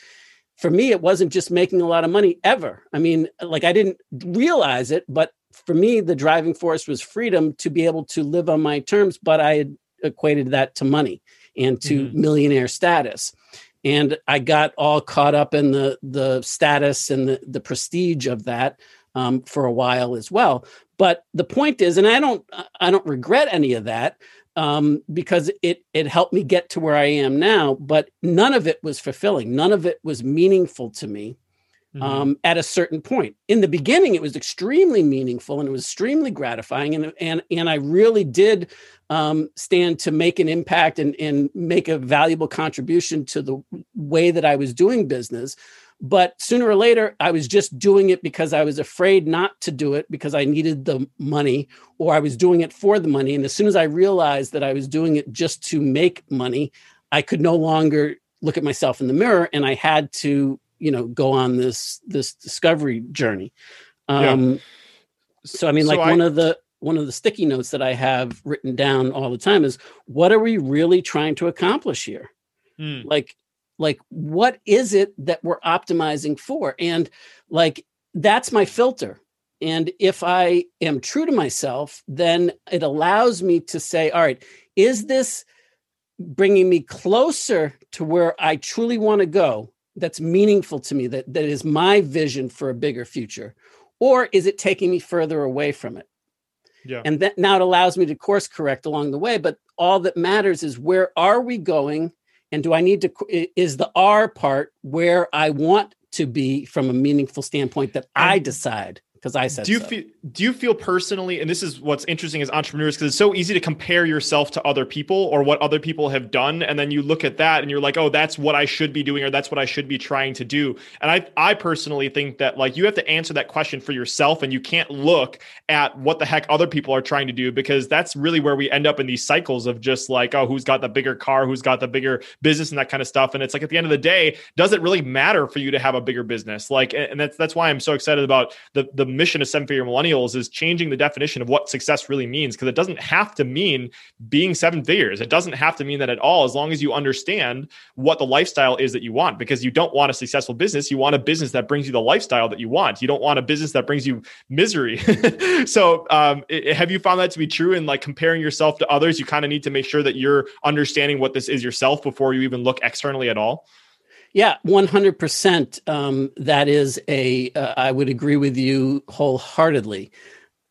For me, it wasn't just making a lot of money ever. I mean, like, I didn't realize it, but for me, the driving force was freedom to be able to live on my terms. But I had equated that to money and to mm-hmm. millionaire status. And I got all caught up in the the status and the, the prestige of that um, for a while as well. But the point is, and I don't I don't regret any of that um, because it it helped me get to where I am now. But none of it was fulfilling. None of it was meaningful to me mm-hmm. um, at a certain point. In the beginning, it was extremely meaningful and it was extremely gratifying. And and and I really did. Um, stand to make an impact and, and make a valuable contribution to the way that I was doing business. But sooner or later, I was just doing it because I was afraid not to do it because I needed the money, or I was doing it for the money. And as soon as I realized that I was doing it just to make money, I could no longer look at myself in the mirror, and I had to, you know, go on this, this discovery journey. Um, yeah. So, I mean, like so I- one of the, One of the sticky notes that I have written down all the time is, what are we really trying to accomplish here? Mm. Like, like, what is it that we're optimizing for? And like, that's my filter. And if I am true to myself, then it allows me to say, all right, is this bringing me closer to where I truly want to go? That's meaningful to me. That, that is my vision for a bigger future. Or is it taking me further away from it? Yeah. And that now it allows me to course correct along the way. But all that matters is, where are we going? And do I need to, is the R part where I want to be from a meaningful standpoint that I decide? Because I said, do you so. feel, do you feel personally, and this is what's interesting as entrepreneurs, because it's so easy to compare yourself to other people or what other people have done. And then you look at that and you're like, oh, that's what I should be doing, or that's what I should be trying to do. And I, I personally think that, like, you have to answer that question for yourself, and you can't look at what the heck other people are trying to do, because that's really where we end up in these cycles of just like, oh, who's got the bigger car, who's got the bigger business, and that kind of stuff. And it's like, at the end of the day, does it really matter for you to have a bigger business? Like, and that's, that's why I'm so excited about the, the mission of Seven Figure Millennials is changing the definition of what success really means, because it doesn't have to mean being seven figures. It doesn't have to mean that at all, as long as you understand what the lifestyle is that you want, because you don't want a successful business. You want a business that brings you the lifestyle that you want. You don't want a business that brings you misery. So um, it, have you found that to be true? And like comparing yourself to others, you kind of need to make sure that you're understanding what this is yourself before you even look externally at all? Yeah, one hundred percent. Um, that is a, uh, I would agree with you wholeheartedly.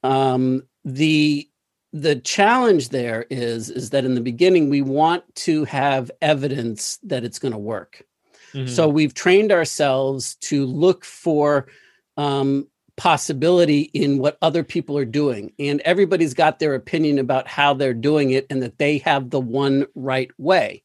Um, the the challenge there is, is that in the beginning, we want to have evidence that it's going to work. Mm-hmm. So we've trained ourselves to look for um, possibility in what other people are doing. And everybody's got their opinion about how they're doing it and that they have the one right way.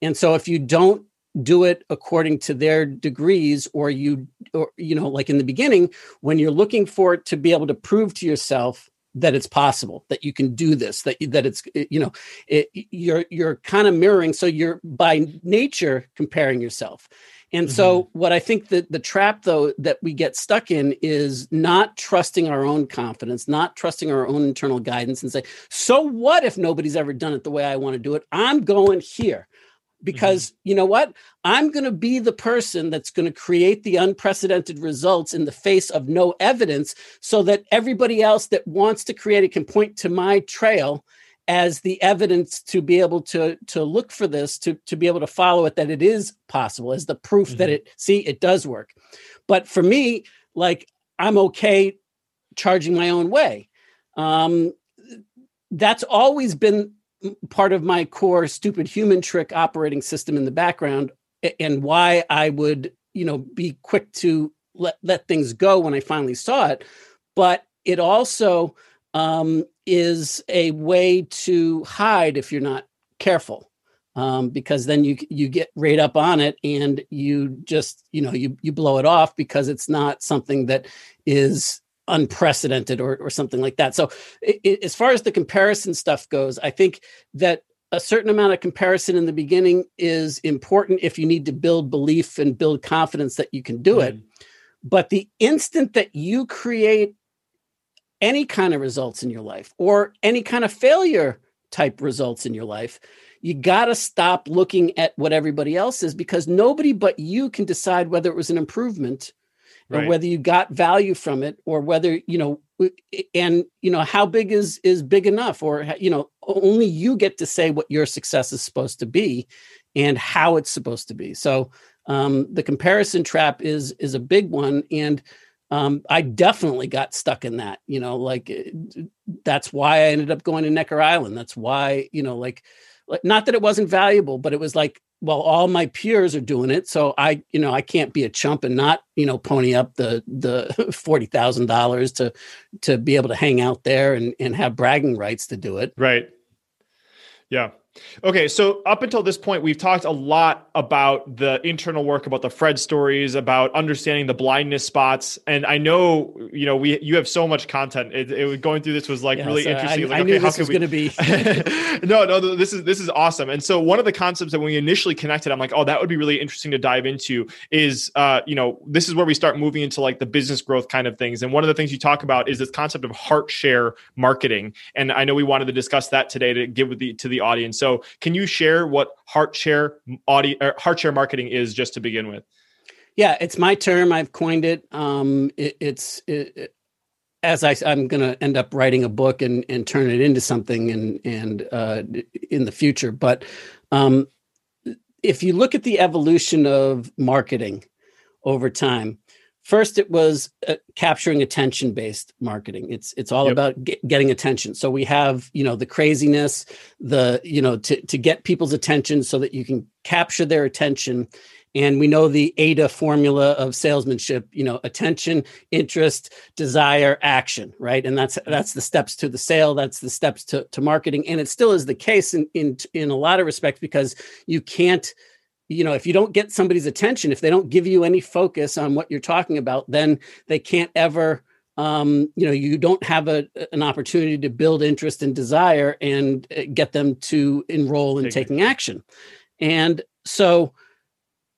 And so if you don't do it according to their degrees, or you, or, you know, like in the beginning, when you're looking for it to be able to prove to yourself that it's possible, that you can do this, that that it's, you know, it, you're you're kind of mirroring. So you're by nature comparing yourself. And mm-hmm. so what I think that the trap, though, that we get stuck in is not trusting our own confidence, not trusting our own internal guidance, and say, so what if nobody's ever done it the way I want to do it? I'm going here. Because mm-hmm. you know what? I'm going to be the person that's going to create the unprecedented results in the face of no evidence, so that everybody else that wants to create it can point to my trail as the evidence to be able to, to look for this, to, to be able to follow it, that it is possible, as the proof mm-hmm. that it, see, it does work. But for me, like, I'm okay charging my own way. Um, that's always been part of my core stupid human trick operating system in the background, and why I would, you know, be quick to let, let things go when I finally saw it. But it also um, is a way to hide if you're not careful, um, because then you, you get right up on it and you just, you know, you, you blow it off because it's not something that is unprecedented or or something like that. So it, it, as far as the comparison stuff goes, I think that a certain amount of comparison in the beginning is important if you need to build belief and build confidence that you can do mm-hmm. it. But the instant that you create any kind of results in your life, or any kind of failure type results in your life, you got to stop looking at what everybody else is, because nobody but you can decide whether it was an improvement Right. or whether you got value from it, or whether, you know, and, you know, how big is, is big enough, or, you know, only you get to say what your success is supposed to be and how it's supposed to be. So um, the comparison trap is, is a big one. And um, I definitely got stuck in that, you know, like, that's why I ended up going to Necker Island. That's why, you know, like, not that it wasn't valuable, but it was like, well, all my peers are doing it, so I, you know, I can't be a chump and not, you know, pony up the the forty thousand dollars to to be able to hang out there and and have bragging rights to do it. Right. Yeah. Okay. So up until this point, we've talked a lot about the internal work, about the Fred stories, about understanding the blindness spots. And I know, you know, we, you have so much content. It, it was going through, this was like yeah, really so interesting. I, like, I okay, knew how this was we... going to be. no, no, this is, this is awesome. And so one of the concepts that when we initially connected, I'm like, oh, that would be really interesting to dive into is, uh, you know, this is where we start moving into like the business growth kind of things. And one of the things you talk about is this concept of heart share marketing. And I know we wanted to discuss that today to give the, to the audience. So So can you share what heart share audio, or heart share marketing is, just to begin with? Yeah, it's my term. I've coined it. Um, it it's it, it, as I, I'm going to end up writing a book and, and turn it into something and and uh, in the future. But um, if you look at the evolution of marketing over time, first it was uh, capturing attention-based marketing. It's it's all yep. about get, getting attention. So we have, you know, the craziness, the, you know, to, to get people's attention so that you can capture their attention. And we know the A D A formula of salesmanship, you know, attention, interest, desire, action, right? And that's that's the steps to the sale. That's the steps to, to marketing. And it still is the case in, in, in a lot of respects, because you can't, you know, if you don't get somebody's attention, if they don't give you any focus on what you're talking about, then they can't ever, um, you know, you don't have a, an opportunity to build interest and desire and get them to enroll in Take taking it. action. And so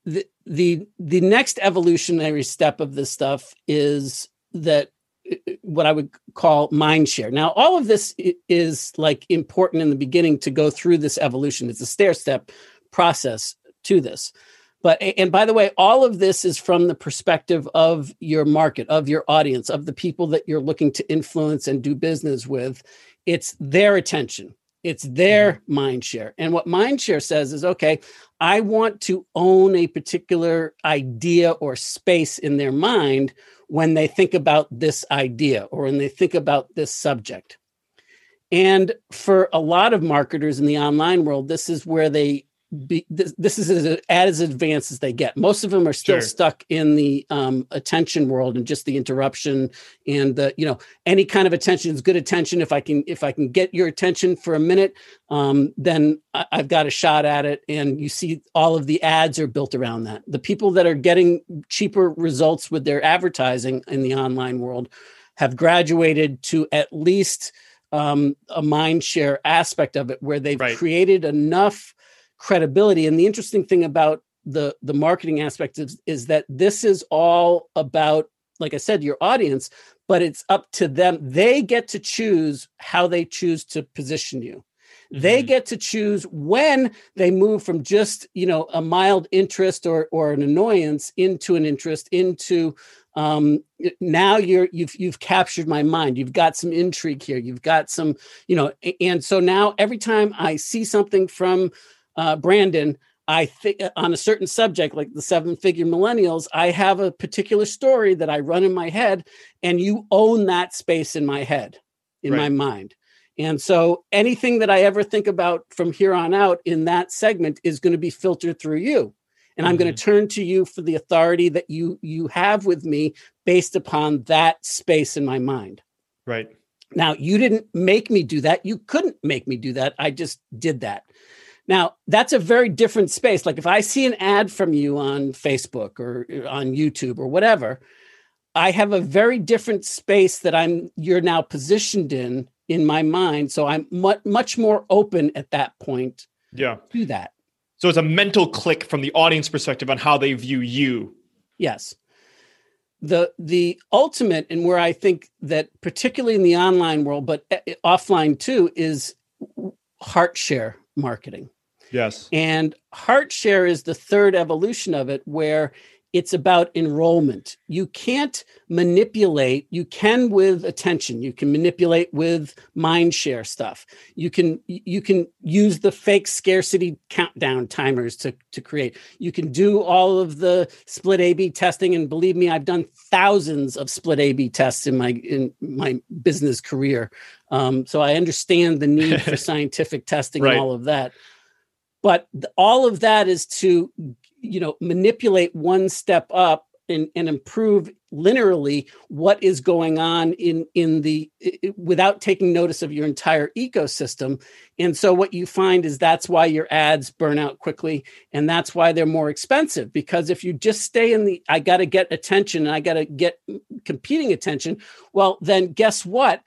the, the, the next evolutionary step of this stuff is that what I would call mind share. Now, all of this is like important in the beginning to go through this evolution. It's a stair-step process to this. But, and by the way, all of this is from the perspective of your market, of your audience, of the people that you're looking to influence and do business with. It's their attention. It's their mm-hmm. mind share. And what mind share says is, okay, I want to own a particular idea or space in their mind when they think about this idea or when they think about this subject. And for a lot of marketers in the online world, this is where they Be, this, this is as, as advanced as they get. Most of them are still sure. stuck in the um, attention world and just the interruption and the, you know, any kind of attention is good attention. If I can, if I can get your attention for a minute, um, then I, I've got a shot at it. And you see all of the ads are built around that. The people that are getting cheaper results with their advertising in the online world have graduated to at least um, a mind share aspect of it where they've right. created enough credibility. And the interesting thing about the, the marketing aspect is, is that this is all about, like I said, your audience, but it's up to them. They get to choose how they choose to position you. Mm-hmm. They get to choose when they move from just, you know, a mild interest or, or an annoyance into an interest into um, now you're, you've, you've captured my mind. You've got some intrigue here. You've got some, you know, and so now every time I see something from Uh, Brandon, I think on a certain subject, like the seven figure millennials, I have a particular story that I run in my head and you own that space in my head, in right. my mind. And so anything that I ever think about from here on out in that segment is going to be filtered through you. And mm-hmm. I'm going to turn to you for the authority that you, you have with me based upon that space in my mind. Right. Now, you didn't make me do that. You couldn't make me do that. I just did that. Now, that's a very different space. Like if I see an ad from you on Facebook or on YouTube or whatever, I have a very different space that I'm you're now positioned in, in my mind. So I'm much, much more open at that point yeah. to that. So it's a mental click from the audience perspective on how they view you. Yes. The the ultimate, and where I think that particularly in the online world, but offline too, is heart share marketing. Yes. And heart share is the third evolution of it, where it's about enrollment. You can't manipulate. You can with attention. You can manipulate with mind share stuff. You can you can use the fake scarcity countdown timers to, to create. You can do all of the split A B testing. And believe me, I've done thousands of split A B tests in my in my business career. Um, so I understand the need for scientific testing right. and all of that. But the, all of that is to, you know, manipulate one step up and, and improve linearly what is going on in, in the, it, without taking notice of your entire ecosystem. And so what you find is that's why your ads burn out quickly. And that's why they're more expensive, because if you just stay in the, I got to get attention and I got to get competing attention. Well, then guess what?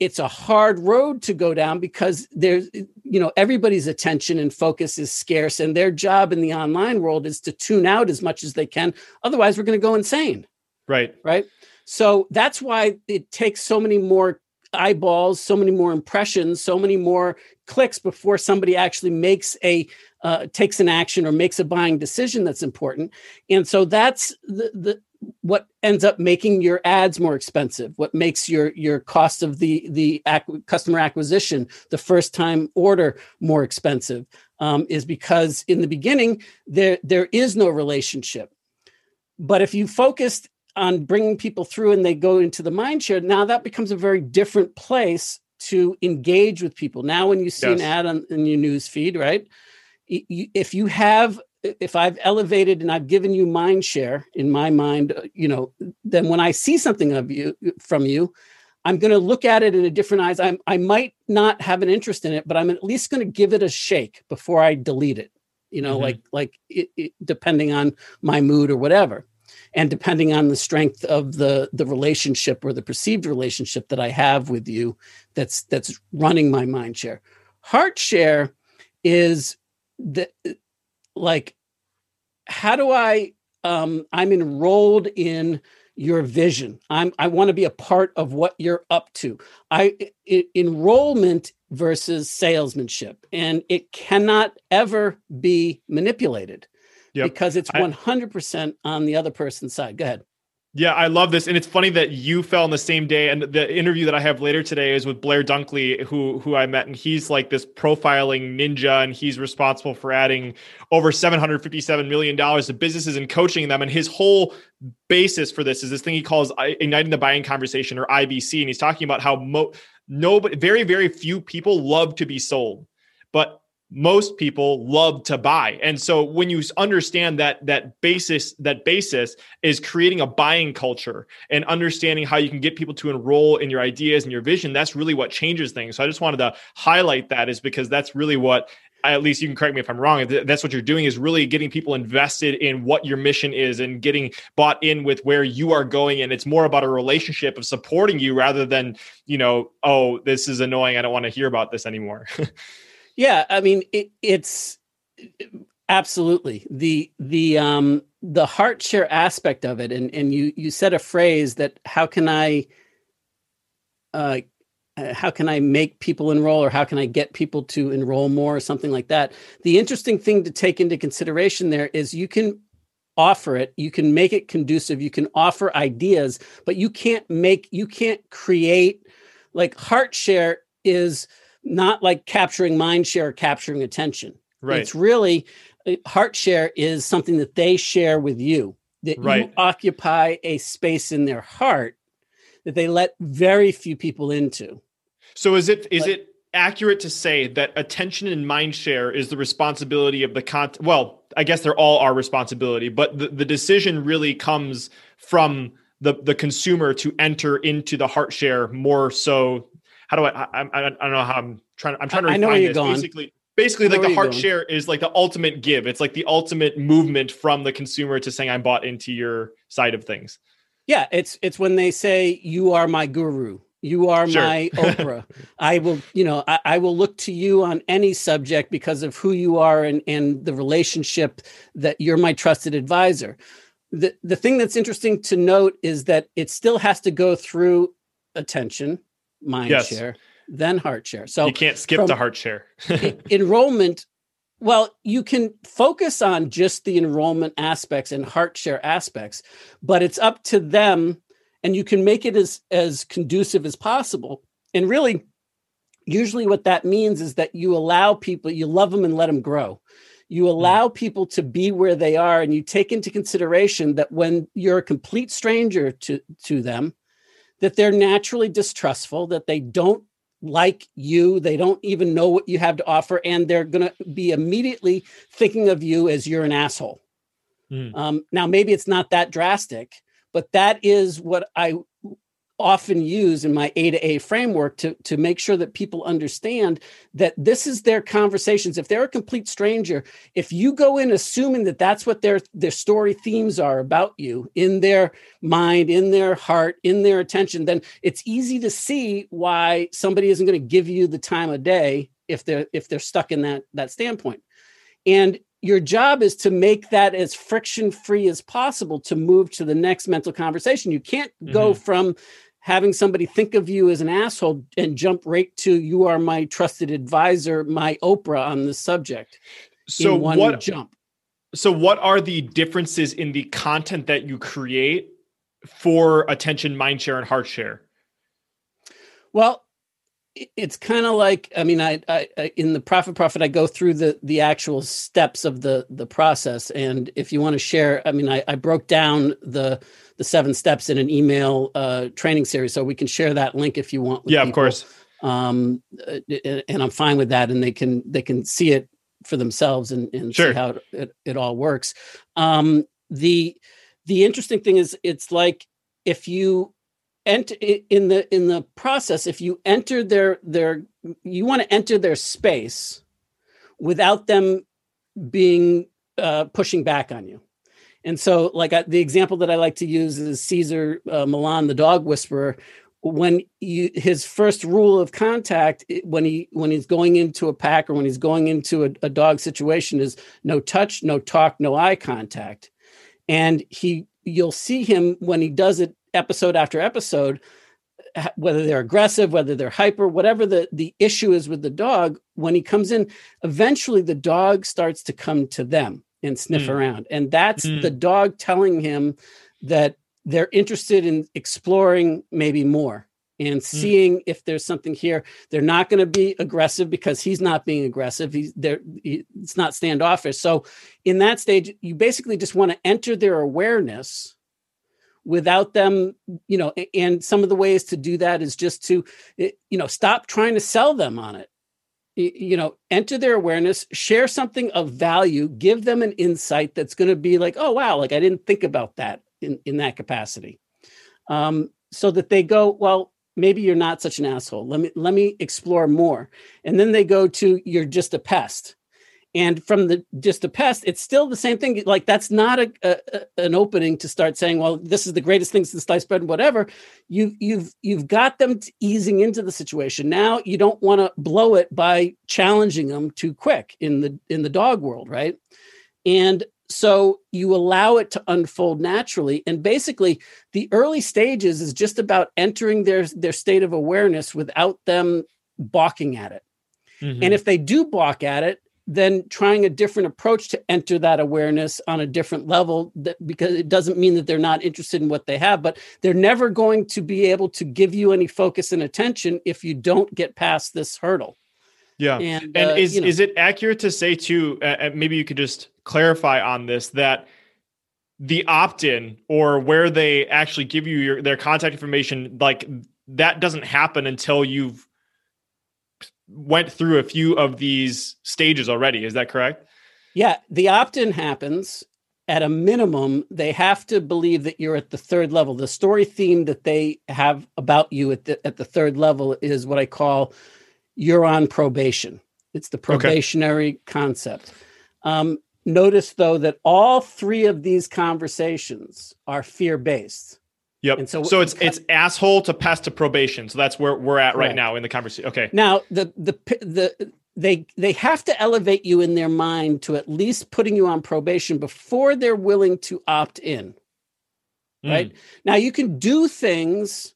It's a hard road to go down because there's, you know, everybody's attention and focus is scarce, and their job in the online world is to tune out as much as they can. Otherwise, we're going to go insane. Right. Right. So that's why it takes so many more eyeballs, so many more impressions, so many more clicks before somebody actually makes a uh, takes an action or makes a buying decision that's important. And so that's the the. What ends up making your ads more expensive, what makes your your cost of the the ac- customer acquisition, the first time order more expensive, um, is because in the beginning, there there is no relationship. But if you focused on bringing people through and they go into the mind share, now that becomes a very different place to engage with people. Now, when you see yes. an ad on, in your news feed, right? If you have If I've elevated and I've given you mind share in my mind, you know, then when I see something of you from you, I'm going to look at it in a different eyes. I'm, I might not have an interest in it, but I'm at least going to give it a shake before I delete it. You know, mm-hmm. like like it, it, depending on my mood or whatever, and depending on the strength of the the relationship or the perceived relationship that I have with you, that's that's running my mind share. Heart share is the like. How do I, um, I'm enrolled in your vision. I'm, I want to be a part of what you're up to. I, I enrollment versus salesmanship, and it cannot ever be manipulated yep. because it's one hundred percent I, on the other person's side. Go ahead. Yeah, I love this. And it's funny that you fell on the same day. And the interview that I have later today is with Blair Dunkley, who who I met. And he's like this profiling ninja, and he's responsible for adding over seven hundred fifty-seven million dollars to businesses and coaching them. And his whole basis for this is this thing he calls Igniting the Buying Conversation, or I B C. And he's talking about how mo- nobody, very, very few people love to be sold, but most people love to buy. And so when you understand that, that basis, that basis is creating a buying culture and understanding how you can get people to enroll in your ideas and your vision, that's really what changes things. So I just wanted to highlight that, is because that's really what, at least you can correct me if I'm wrong, that's what you're doing, is really getting people invested in what your mission is and getting bought in with where you are going. And it's more about a relationship of supporting you rather than, you know, oh, this is annoying, I don't want to hear about this anymore. Yeah, I mean, it, it's absolutely the the um, the heart share aspect of it, and and you you said a phrase that how can I, uh, how can I make people enroll, or how can I get people to enroll more, or something like that. The interesting thing to take into consideration there is you can offer it, you can make it conducive, you can offer ideas, but you can't make you can't create. Like, heart share is not like capturing mind share or capturing attention. Right. It's really, heart share is something that they share with you, that right. you occupy a space in their heart that they let very few people into. So is it is but, it accurate to say that attention and mind share is the responsibility of the content? Well, I guess they're all our responsibility, but the, the decision really comes from the, the consumer to enter into the heart share more so. How do I, I, I don't know how I'm trying, I'm trying to refine I know where you're this. Going. Basically, basically like the heart going. share is like the ultimate give. It's like the ultimate movement from the consumer to saying, I'm bought into your side of things. Yeah. It's, it's when they say, you are my guru, you are sure. my Oprah. I will, you know, I, I will look to you on any subject because of who you are and, and the relationship that you're my trusted advisor. The The thing that's interesting to note is that it still has to go through attention, mind yes. share, then heart share. So you can't skip the heart share. Enrollment. Well, you can focus on just the enrollment aspects and heart share aspects, but it's up to them, and you can make it as, as conducive as possible. And really, usually what that means is that you allow people, you love them and let them grow. You allow people to be where they are, and you take into consideration that when you're a complete stranger to, to them, that they're naturally distrustful, that they don't like you, they don't even know what you have to offer, and they're going to be immediately thinking of you as you're an asshole. Mm. Um, now, maybe it's not that drastic, but that is what I often use in my A to A framework to, to make sure that people understand that this is their conversations. If they're a complete stranger, if you go in assuming that that's what their, their story themes are about you in their mind, in their heart, in their attention, then it's easy to see why somebody isn't going to give you the time of day if they're, if they're stuck in that, that standpoint. And your job is to make that as friction-free as possible to move to the next mental conversation. You can't go mm-hmm. from having somebody think of you as an asshole and jump right to, you are my trusted advisor, my Oprah on this subject. So in one what, jump. So what are the differences in the content that you create for attention, mind share, and heart share? Well, it's kind of like, I mean, I, I, in the Profit Profit, I go through the, the actual steps of the, the process. And if you want to share, I mean, I, I broke down the, the seven steps in an email uh, training series, so we can share that link if you want. With yeah, people. Of course. Um, and, and I'm fine with that. And they can, they can see it for themselves and, and sure. see how it, it, it all works. Um, the, the interesting thing is, it's like, if you, And in the in the process, if you enter their their you want to enter their space without them being uh, pushing back on you. And so, like I, the example that I like to use is Cesar uh, Milan, the dog whisperer. When you, his first rule of contact when he when he's going into a pack or when he's going into a, a dog situation is no touch, no talk, no eye contact, and he. you'll see him when he does it episode after episode, whether they're aggressive, whether they're hyper, whatever the, the issue is with the dog, when he comes in, eventually the dog starts to come to them and sniff mm. around. And that's mm. the dog telling him that they're interested in exploring maybe more and seeing mm. if there's something here. They're not going to be aggressive because he's not being aggressive. He's there. He, it's not standoffish. So in that stage, you basically just want to enter their awareness without them, you know, and some of the ways to do that is just to, you know, stop trying to sell them on it. You know, enter their awareness, share something of value, give them an insight that's going to be like, oh, wow, like I didn't think about that in, in that capacity. Um, so that they go, well, maybe you're not such an asshole. Let me, let me explore more. And then they go to, you're just a pest. And from the just a pest, it's still the same thing. Like that's not a, a an opening to start saying, "Well, this is the greatest thing since sliced bread," and whatever. You've you've you've got them to easing into the situation. Now you don't want to blow it by challenging them too quick in the in the dog world, right? And so you allow it to unfold naturally. And basically, the early stages is just about entering their their state of awareness without them balking at it. Mm-hmm. And if they do balk at it, then trying a different approach to enter that awareness on a different level, that, because it doesn't mean that they're not interested in what they have, but they're never going to be able to give you any focus and attention if you don't get past this hurdle. Yeah. And, and uh, is, you know, is it accurate to say too, uh, maybe you could just clarify on this, that the opt-in or where they actually give you your, their contact information, like that doesn't happen until you've went through a few of these stages already. Is that correct? Yeah. The opt-in happens at a minimum. They have to believe that you're at the third level. The story theme that they have about you at the, at the third level is what I call you're on probation. It's the probationary okay. concept. Um, notice though, that all three of these conversations are fear-based. Yep. And so, so it's it's asshole to pest to probation. So that's where we're at correct. Right now in the conversation. Okay. Now the the the they they have to elevate you in their mind to at least putting you on probation before they're willing to opt in. Right? Mm. Now you can do things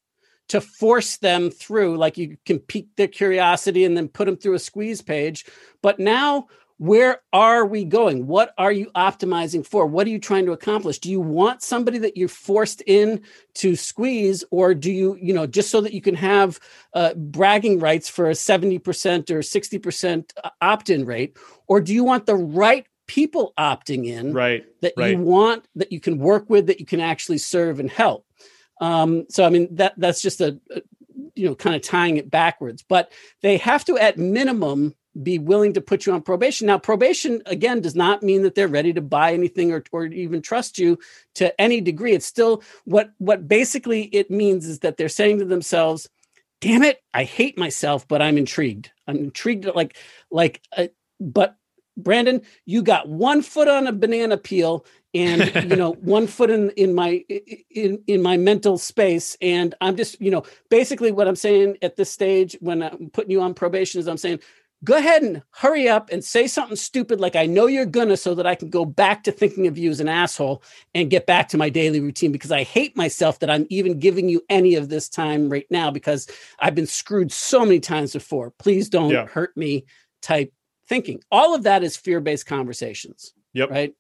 to force them through, like you can pique their curiosity and then put them through a squeeze page. But now, where are we going? What are you optimizing for? What are you trying to accomplish? Do you want somebody that you're forced in to squeeze, or do you, you know, just so that you can have uh, bragging rights for a seventy percent or sixty percent opt-in rate, or do you want the right people opting in right, that right. you want, that you can work with, that you can actually serve and help? Um, so, I mean, that that's just a, a, you know, kind of tying it backwards, but they have to, at minimum, be willing to put you on probation. Now, probation, again, does not mean that they're ready to buy anything or, or even trust you to any degree. It's still what, what basically it means is that they're saying to themselves, damn it, I hate myself, but I'm intrigued. I'm intrigued. Like, like, uh, but Brandon, you got one foot on a banana peel and, you know, one foot in, in my, in, in my mental space. And I'm just, you know, basically what I'm saying at this stage, when I'm putting you on probation is I'm saying, go ahead and hurry up and say something stupid like I know you're gonna, so that I can go back to thinking of you as an asshole and get back to my daily routine, because I hate myself that I'm even giving you any of this time right now, because I've been screwed so many times before. Please don't yeah. hurt me type thinking. All of that is fear-based conversations, yep. right?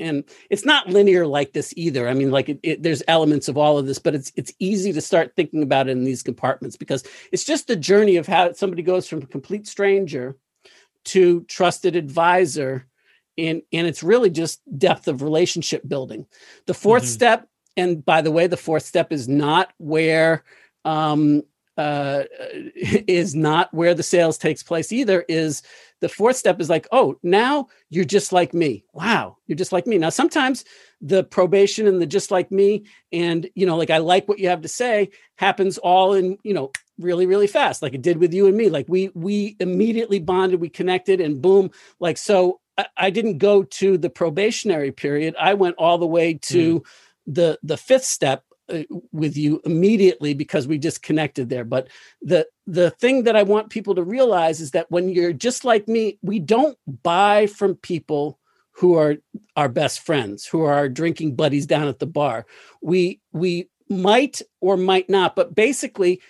And it's not linear like this either. I mean, like it, it, there's elements of all of this, but it's it's easy to start thinking about it in these compartments, because it's just the journey of how somebody goes from a complete stranger to trusted advisor. And, and it's really just depth of relationship building. The fourth mm-hmm. step, and by the way, the fourth step is not where um, uh, is not where the sales takes place either, is the fourth step is like, oh, now you're just like me. Wow. You're just like me. Now, sometimes the probation and the just like me and, you know, like, I like what you have to say happens all in, you know, really, really fast. Like it did with you and me. Like we, we immediately bonded, we connected and boom. Like, so I, I didn't go to the probationary period. I went all the way to mm. the, the fifth step uh, with you immediately, because we just connected there. But the, The thing that I want people to realize is that when you're just like me, we don't buy from people who are our best friends, who are our drinking buddies down at the bar. We we might or might not, but basically,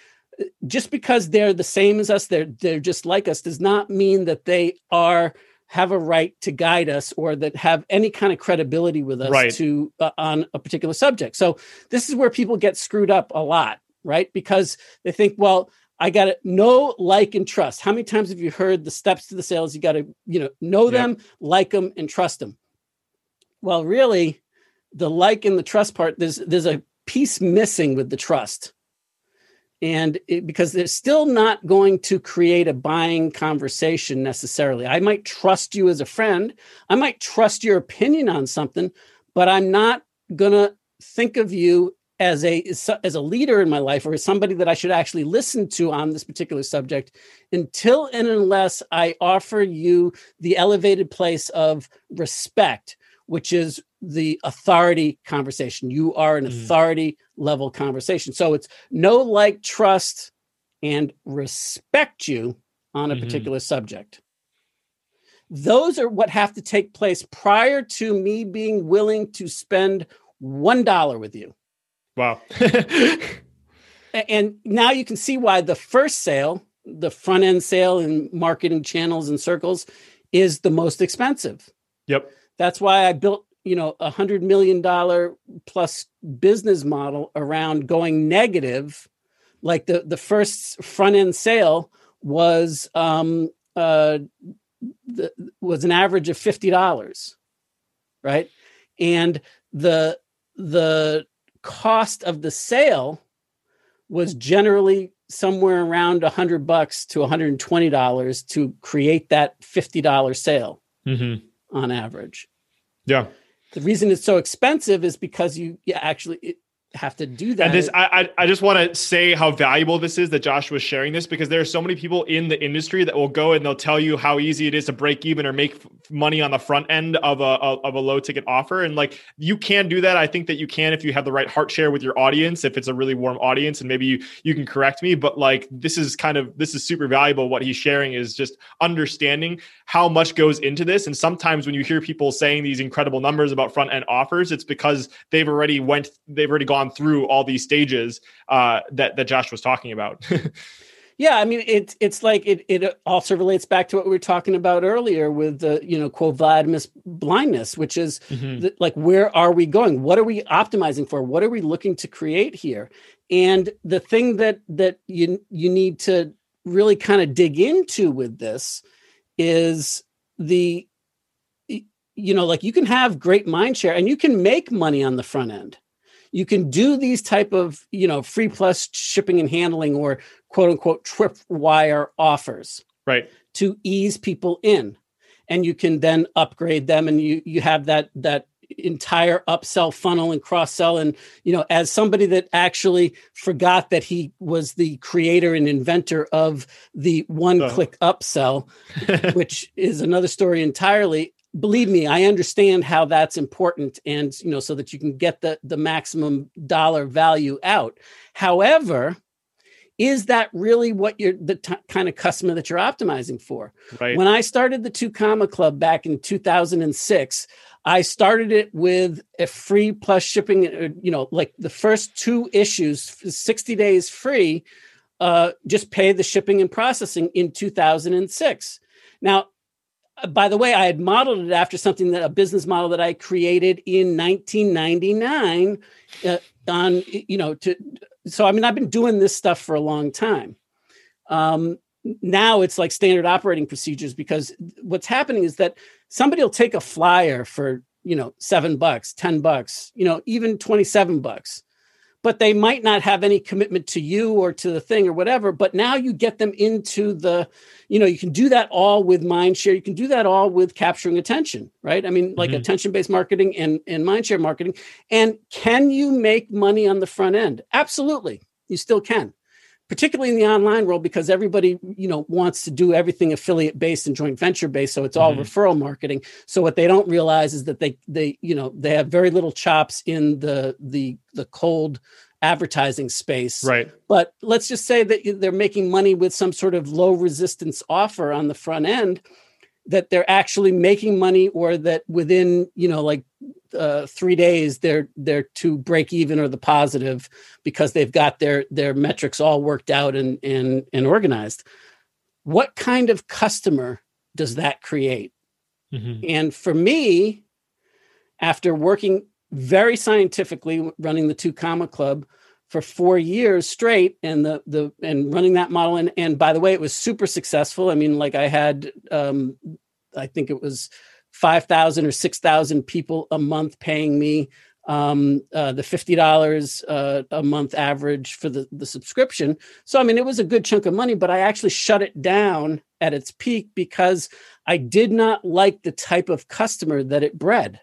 just because they're the same as us, they're they're just like us, does not mean that they are have a right to guide us or that have any kind of credibility with us right. to uh, on a particular subject. So this is where people get screwed up a lot, right? Because they think, well, I got to know, like, and trust. How many times have you heard the steps to the sales? You got to, you know, know yep. them, like them, and trust them. Well, really, the like and the trust part, there's there's a piece missing with the trust. And it, because they're still not going to create a buying conversation necessarily. I might trust you as a friend. I might trust your opinion on something, but I'm not going to think of you as a as a leader in my life or as somebody that I should actually listen to on this particular subject until and unless I offer you the elevated place of respect, which is the authority conversation. You are an authority mm. level conversation. So it's know, like, trust, and respect you on a mm-hmm. particular subject. Those are what have to take place prior to me being willing to spend one dollar with you. Wow. And now you can see why the first sale, the front end sale in marketing channels and circles, is the most expensive. Yep. That's why I built, you know, a hundred million dollar plus business model around going negative. Like the, the first front end sale was um uh the, was an average of fifty dollars, right? And the the cost of the sale was generally somewhere around a hundred bucks to one hundred twenty dollars to create that fifty dollar sale mm-hmm. on average. Yeah. The reason it's so expensive is because you, you actually have to do that. And this, I, I just want to say how valuable this is that Joshua's sharing this, because there are so many people in the industry that will go and they'll tell you how easy it is to break even or make money on the front end of a of a low ticket offer. And like, you can do that. I think that you can, if you have the right heart share with your audience, if it's a really warm audience, and maybe you, you can correct me, but like, this is kind of, this is super valuable. What he's sharing is just understanding how much goes into this. And sometimes when you hear people saying these incredible numbers about front end offers, it's because they've already went, they've already gone through all these stages uh, that, that Josh was talking about. Yeah. I mean, it, it's like, it it also relates back to what we were talking about earlier with the, you know, quo vadis blindness, which is mm-hmm. the, like, where are we going? What are we optimizing for? What are we looking to create here? And the thing that, that you, you need to really kind of dig into with this is the, you know, like, you can have great mind share and you can make money on the front end. You can do these type of, you know, free plus shipping and handling or quote unquote tripwire offers, right, to ease people in, and you can then upgrade them, and you you have that that entire upsell funnel and cross sell. And, you know, as somebody that actually forgot that he was the creator and inventor of the one click oh. upsell, which is another story entirely. Believe me, I understand how that's important, and, you know, so that you can get the, the maximum dollar value out. However, is that really what you're the t- kind of customer that you're optimizing for? Right. When I started the Two Comma Club back in two thousand six, I started it with a free plus shipping, you know, like the first two issues, sixty days free, uh, just pay the shipping and processing in two thousand six. Now, by the way, I had modeled it after something that a business model that I created in nineteen ninety-nine uh, on, you know, to, so, I mean, I've been doing this stuff for a long time. Um, now it's like standard operating procedures, because what's happening is that somebody will take a flyer for, you know, seven bucks, ten bucks, you know, even twenty-seven bucks, but they might not have any commitment to you or to the thing or whatever. But now you get them into the, you know, you can do that all with mindshare. You can do that all with capturing attention, right? I mean, like mm-hmm. attention-based marketing and, and mindshare marketing. And can you make money on the front end? Absolutely. You still can, particularly in the online world, because everybody, you know, wants to do everything affiliate-based and joint venture-based. So it's all mm-hmm. referral marketing. So what they don't realize is that they, they, you know, they have very little chops in the, the, the cold advertising space, right? But let's just say that they're making money with some sort of low resistance offer on the front end. that they're actually making money, or that within, you know, like uh, three days they're they're to break even or the positive because they've got their their metrics all worked out and and and organized. What kind of customer does that create? Mm-hmm. And for me, after working very scientifically, running the Two Comma Club for four years straight, and the the and running that model, and and by the way, it was super successful. I mean, like I had, um, I think it was five thousand or six thousand people a month paying me um, uh, the fifty dollars uh, a month average for the the subscription. So I mean, it was a good chunk of money, but I actually shut it down at its peak because I did not like the type of customer that it bred.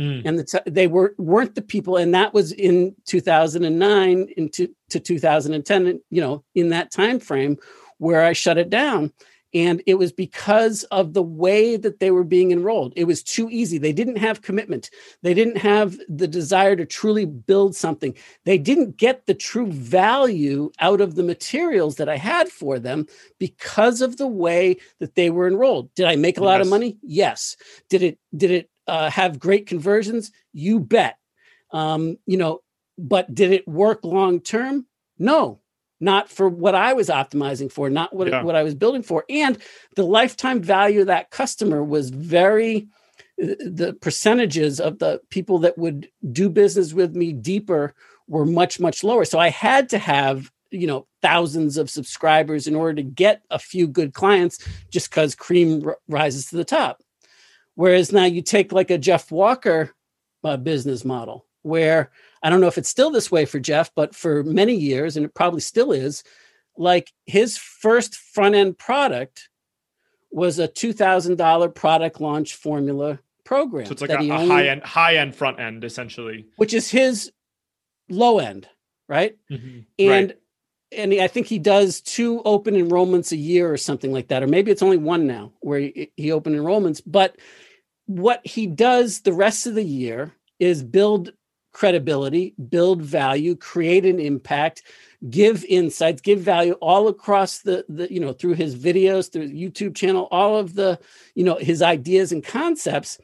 Mm. And the t- they were, weren't the people. And that was in two thousand nine into to two thousand ten, you know, in that time frame where I shut it down. And it was because of the way that they were being enrolled. It was too easy. They didn't have commitment. They didn't have the desire to truly build something. They didn't get the true value out of the materials that I had for them because of the way that they were enrolled. Did I make a yes. lot of money? Yes. Did it, did it, Uh, have great conversions? You bet. Um, you know, but did it work long term? No, not for what I was optimizing for, not what, yeah. what I was building for. And the lifetime value of that customer was very, the percentages of the people that would do business with me deeper were much, much lower. So I had to have, you know, thousands of subscribers in order to get a few good clients, just because cream r- rises to the top. Whereas now you take like a Jeff Walker uh, business model, where I don't know if it's still this way for Jeff, but for many years, and it probably still is, like his first front end product was a two thousand dollars product launch formula program. So it's like a, a high end, high end front end, essentially, which is his low end, right? Mm-hmm. And right. And I think he does two open enrollments a year or something like that, or maybe it's only one now where he, he open enrollments. But what he does the rest of the year is build credibility, build value, create an impact, give insights, give value all across the, the, you know, through his videos, through the YouTube channel, all of the, you know, his ideas and concepts.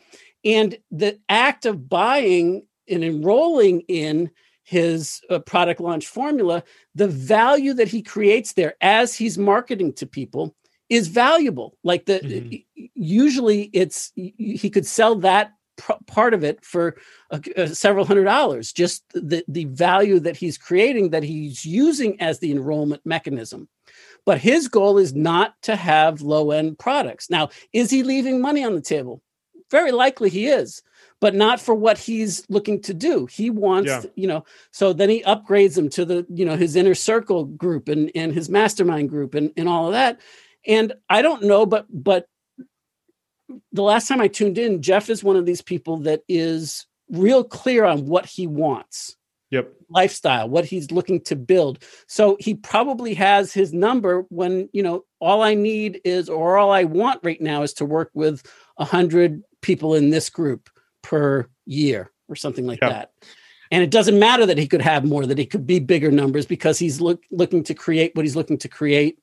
And the act of buying and enrolling in his uh, product launch formula, the value that he creates there as he's marketing to people is valuable. Like the, mm-hmm. usually it's, he could sell that pr- part of it for uh, uh, several hundred dollars, just the, the value that he's creating that he's using as the enrollment mechanism. But his goal is not to have low-end products. Now, is he leaving money on the table? Very likely he is, but not for what he's looking to do. He wants, yeah. you know, so then he upgrades them to the, you know, his inner circle group and, and his mastermind group and, and all of that. And I don't know, but, but the last time I tuned in, Jeff is one of these people that is real clear on what he wants. Yep. Lifestyle, what he's looking to build. So he probably has his number when, you know, all I need is, or all I want right now is to work with a hundred people in this group per year or something like yep. that. And it doesn't matter that he could have more, that he could be bigger numbers, because he's look, looking to create what he's looking to create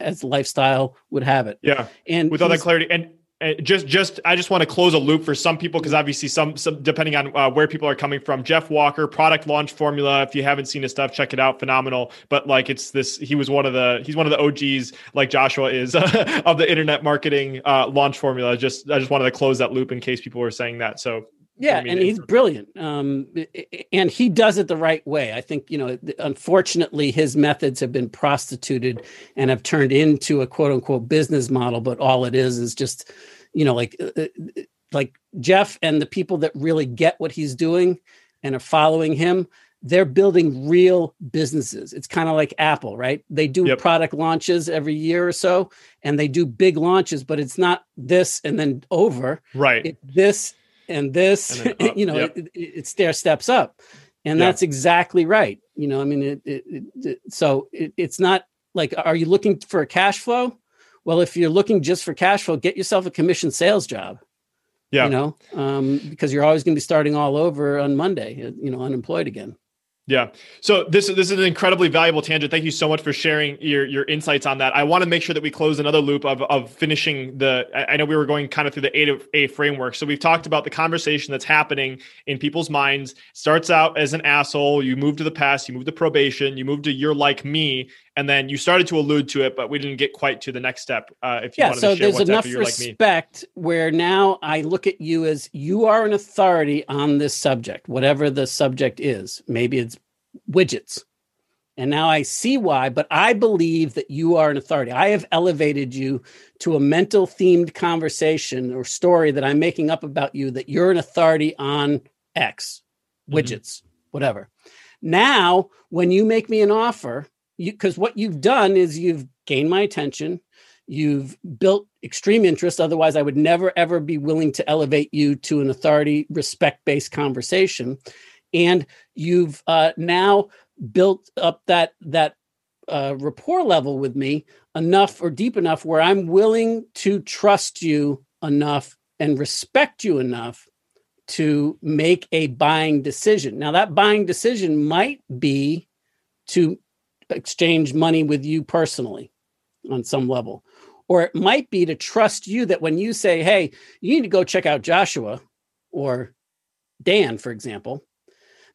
as lifestyle would have it. Yeah. And with all that clarity and, and just, just, I just want to close a loop for some people. Cause obviously some, some depending on uh, where people are coming from, Jeff Walker, product launch formula. If you haven't seen his stuff, check it out. Phenomenal. But like, it's this, he was one of the, he's one of the O Gs like Joshua is of the internet marketing uh, launch formula. Just, I just wanted to close that loop in case people were saying that. So yeah. I mean, and he's brilliant. Um, and he does it the right way. I think, you know, unfortunately his methods have been prostituted and have turned into a quote unquote business model. But all it is, is just, you know, like, like Jeff and the people that really get what he's doing and are following him, they're building real businesses. It's kind of like Apple, right? They do yep. product launches every year or so, and they do big launches, but it's not this and then over. Right. It's this and this, and up, you know, yep. it, it stair steps up. And yep. that's exactly right. You know, I mean, it, it, it, so it, it's not like, are you looking for a cash flow? Well, if you're looking just for cash flow, get yourself a commission sales job, yeah. you know, um, because you're always going to be starting all over on Monday, you know, unemployed again. Yeah. So this, this is an incredibly valuable tangent. Thank you so much for sharing your, your insights on that. I want to make sure that we close another loop of, of finishing the, I know we were going kind of through the A to A framework. So we've talked about the conversation that's happening in people's minds. Starts out as an asshole. You move to the past, you move to probation, you move to you're like me. And then you started to allude to it, but we didn't get quite to the next step. Uh, if you yeah, wanted so to share what's enough after you're like me. Respect where now I look at you as you are an authority on this subject, whatever the subject is. Maybe it's widgets. And now I see why, but I believe that you are an authority. I have elevated you to a mental themed conversation or story that I'm making up about you, that you're an authority on X, widgets, mm-hmm. whatever. Now, when you make me an offer, you, because what you've done is you've gained my attention. You've built extreme interest. Otherwise, I would never, ever be willing to elevate you to an authority, respect-based conversation. And you've uh, now built up that that uh, rapport level with me enough or deep enough where I'm willing to trust you enough and respect you enough to make a buying decision. Now, that buying decision might be to exchange money with you personally on some level, or it might be to trust you that when you say, hey, you need to go check out Joshua or Dan, for example,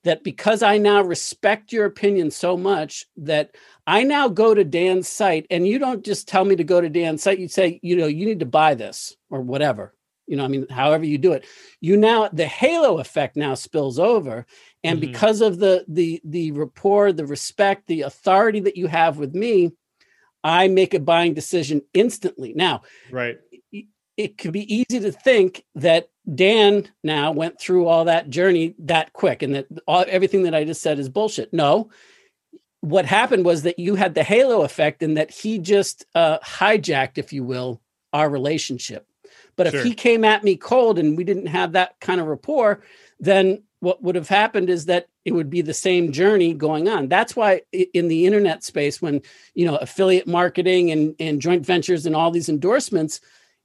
that because I now respect your opinion so much that I now go to Dan's site, and you don't just tell me to go to Dan's site. You say, you know, you need to buy this or whatever, you know, I mean, however you do it, you now, the halo effect now spills over. And mm-hmm. because of the, the, the rapport, the respect, the authority that you have with me, I make a buying decision instantly. Now, right. it, it could be easy to think that Dan now went through all that journey that quick and that all, everything that I just said is bullshit. No, what happened was that you had the halo effect and that he just uh, hijacked, if you will, our relationship. But sure. if he came at me cold and we didn't have that kind of rapport, then what would have happened is that it would be the same journey going on. That's why in the internet space, when, you know, affiliate marketing and, and joint ventures and all these endorsements,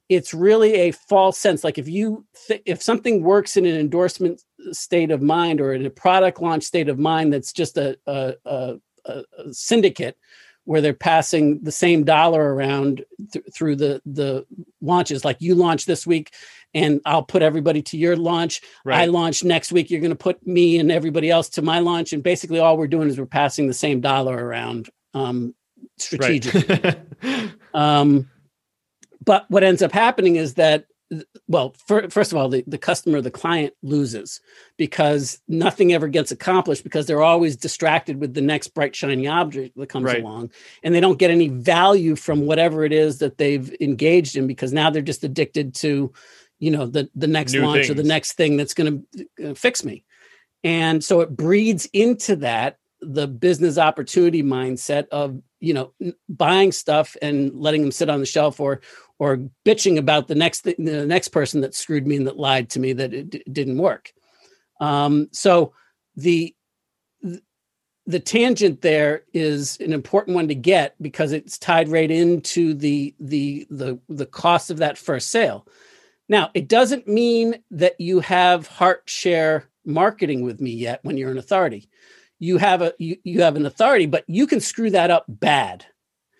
it's really a false sense. Like if you, th- if something works in an endorsement state of mind or in a product launch state of mind, that's just a, a, a, a syndicate where they're passing the same dollar around th- through the, the launches. Like you launch this week and I'll put everybody to your launch. Right. I launch next week. You're going to put me and everybody else to my launch. And basically all we're doing is we're passing the same dollar around um, strategically. Right. um, But what ends up happening is that, well, for, first of all, the, the customer, the client loses because nothing ever gets accomplished because they're always distracted with the next bright, shiny object that comes right. along. And they don't get any value from whatever it is that they've engaged in because now they're just addicted to, you know, the, the next New launch things. Or the next thing that's going to fix me. And so it breeds into that the business opportunity mindset of, you know, buying stuff and letting them sit on the shelf or, or bitching about the next, th- the next person that screwed me and that lied to me that it d- didn't work. Um, so the, th- the tangent there is an important one to get because it's tied right into the, the, the, the cost of that first sale. Now, it doesn't mean that you have heart share marketing with me yet when you're an authority. You have a you, you have an authority, but you can screw that up bad.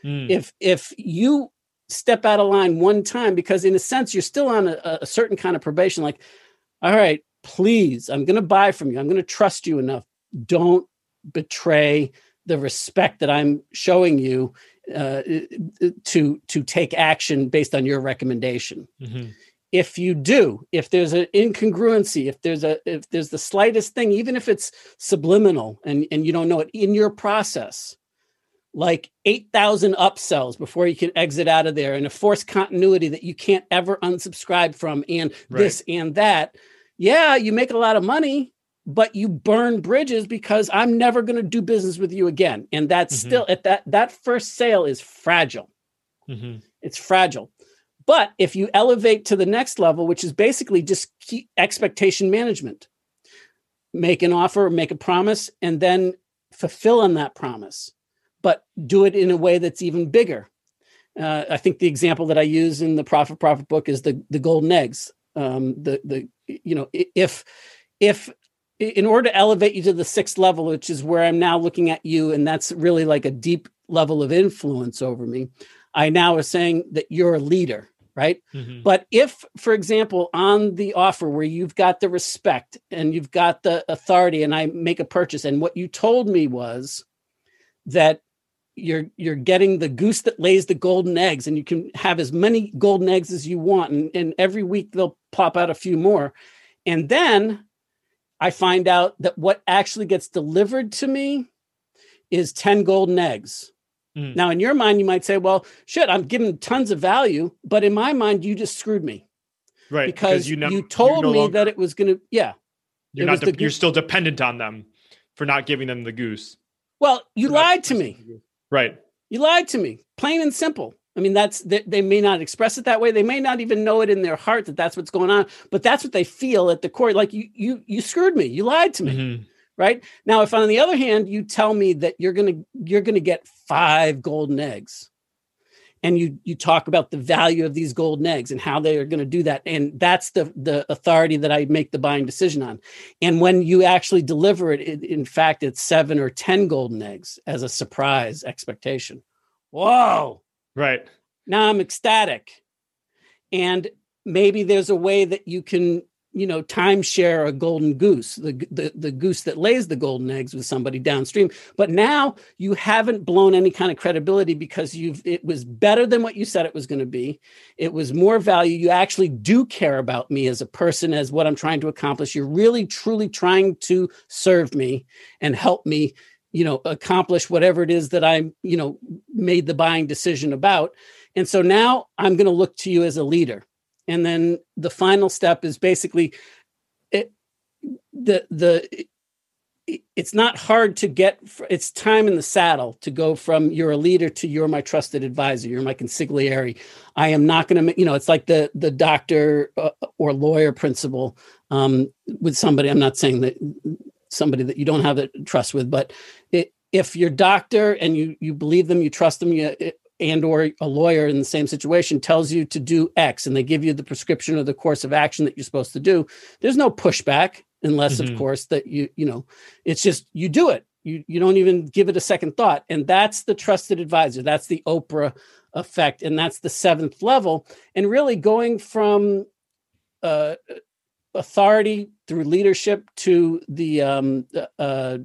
Mm. If if you step out of line one time, because in a sense you're still on a, a certain kind of probation. Like, all right, please, I'm going to buy from you. I'm going to trust you enough. Don't betray the respect that I'm showing you uh, to to take action based on your recommendation. Mm-hmm. If you do, if there's an incongruency, if there's a if there's the slightest thing, even if it's subliminal and, and you don't know it in your process, like eight thousand upsells before you can exit out of there and a forced continuity that you can't ever unsubscribe from and right. this and that. Yeah, you make a lot of money, but you burn bridges because I'm never going to do business with you again. And that's mm-hmm. still at that that first sale is fragile. Mm-hmm. It's fragile. But if you elevate to the next level, which is basically just key expectation management, make an offer, make a promise, and then fulfill on that promise, but do it in a way that's even bigger. Uh, I think the example that I use in the Profit Profit book is the, the golden eggs. Um, the, the, you know, if, if in order to elevate you to the sixth level, which is where I'm now looking at you, and that's really like a deep level of influence over me, I now are saying that you're a leader, right? Mm-hmm. But if, for example, on the offer where you've got the respect and you've got the authority and I make a purchase, and what you told me was that you're you're getting the goose that lays the golden eggs, and you can have as many golden eggs as you want, and, and every week they'll pop out a few more. And then I find out that what actually gets delivered to me is ten golden eggs. Mm. Now, in your mind, you might say, well, shit, I'm giving tons of value. But in my mind, you just screwed me. Right. Because, because you, no, you told no me longer, that it was going to, yeah. You're not. De- you're still dependent on them for not giving them the goose. Well, you for lied to me. Right. You lied to me, plain and simple. I mean, that's they, they may not express it that way. They may not even know it in their heart that that's what's going on. But that's what they feel at the core. Like you, you, you screwed me. You lied to me. Mm-hmm. Right now, if on the other hand, you tell me that you're gonna you're gonna get five golden eggs, and you you talk about the value of these golden eggs and how they are gonna do that, and that's the the authority that I make the buying decision on. And when you actually deliver it, it in fact, it's seven or ten golden eggs as a surprise expectation. Whoa! Right now, I'm ecstatic, and maybe there's a way that you can, you know, timeshare a golden goose, the, the the goose that lays the golden eggs with somebody downstream. But now you haven't blown any kind of credibility because you've it was better than what you said it was going to be. It was more value. You actually do care about me as a person, as what I'm trying to accomplish. You're really, truly trying to serve me and help me, you know, accomplish whatever it is that I'm, you know, made the buying decision about. And so now I'm going to look to you as a leader. And then the final step is basically, it, the the it, it's not hard to get, it's time in the saddle to go from you're a leader to you're my trusted advisor, you're my consigliere. I am not going to, you know, it's like the the doctor or lawyer principle um, with somebody. I'm not saying that somebody that you don't have a trust with, but it, if your doctor and you you believe them, you trust them, you. It, and or a lawyer in the same situation tells you to do X and they give you the prescription or the course of action that you're supposed to do, there's no pushback unless, mm-hmm. of course, that you, you know, it's just, you do it. You you don't even give it a second thought. And that's the trusted advisor. That's the Oprah effect. And that's the seventh level. And really going from uh, authority through leadership to the, um, uh,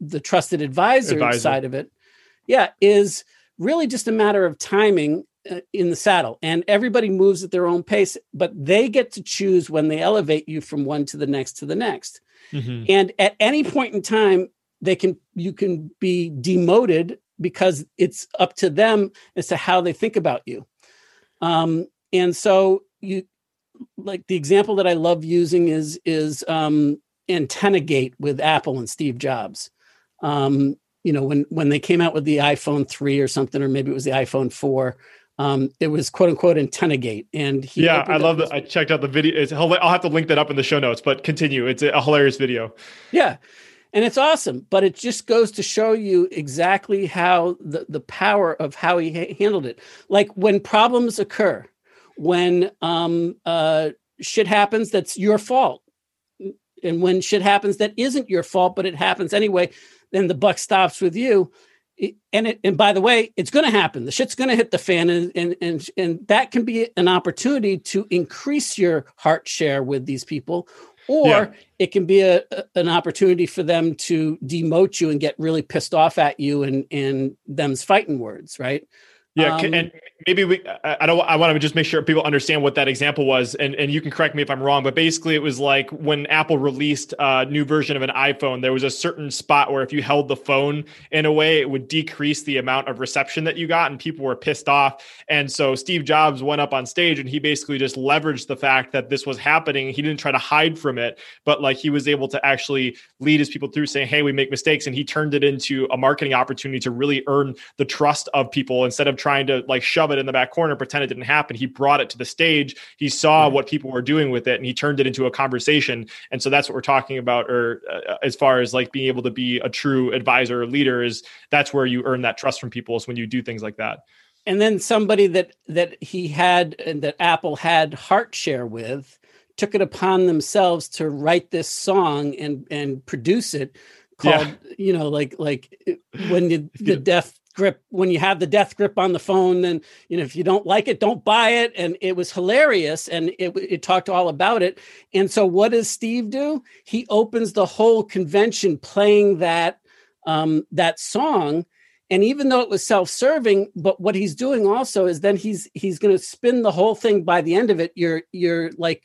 the trusted advisor, advisor side of it. Yeah. Is really just a matter of timing uh, in the saddle, and everybody moves at their own pace, but they get to choose when they elevate you from one to the next to the next. Mm-hmm. And at any point in time, they can, you can be demoted because it's up to them as to how they think about you. Um, and so you, like the example that I love using is, is um, AntennaGate with Apple and Steve Jobs. Um, You know, when when they came out with the iPhone three or something, or maybe it was the iPhone four, um, it was quote unquote AntennaGate. And he yeah, I love that. I checked out the video. It's, I'll have to link that up in the show notes, but continue. It's a hilarious video. Yeah. And it's awesome. But it just goes to show you exactly how the, the power of how he ha- handled it. Like when problems occur, when um, uh, shit happens, that's your fault. And when shit happens, that isn't your fault, but it happens anyway, then the buck stops with you. And it, and by the way, it's going to happen. The shit's going to hit the fan. And, and, and, and that can be an opportunity to increase your heart share with these people, or yeah. it can be a, a, an opportunity for them to demote you and get really pissed off at you and, and them's fighting words. Right. Yeah. Um, and maybe we, I don't, I want to just make sure people understand what that example was. And, and you can correct me if I'm wrong, but basically it was like when Apple released a new version of an iPhone, there was a certain spot where if you held the phone in a way, it would decrease the amount of reception that you got, and people were pissed off. And so Steve Jobs went up on stage and he basically just leveraged the fact that this was happening. He didn't try to hide from it, but like he was able to actually lead his people through saying, hey, we make mistakes. And he turned it into a marketing opportunity to really earn the trust of people instead of trying to like shove it in the back corner, pretend it didn't happen. He brought it to the stage. He saw right. what people were doing with it, and he turned it into a conversation. And so that's what we're talking about, or uh, as far as like being able to be a true advisor or leader, is that's where you earn that trust from people, is when you do things like that. And then somebody that, that he had and that Apple had heart share with took it upon themselves to write this song and and produce it called, yeah. you know, like like when you, the death grip, when you have the death grip on the phone, then, you know, if you don't like it, don't buy it. And it was hilarious. And it, it talked all about it. And so what does Steve do? He opens the whole convention playing that, um, that song. And even though it was self-serving, but what he's doing also is then he's, he's going to spin the whole thing. By the end of it, you're, you're like,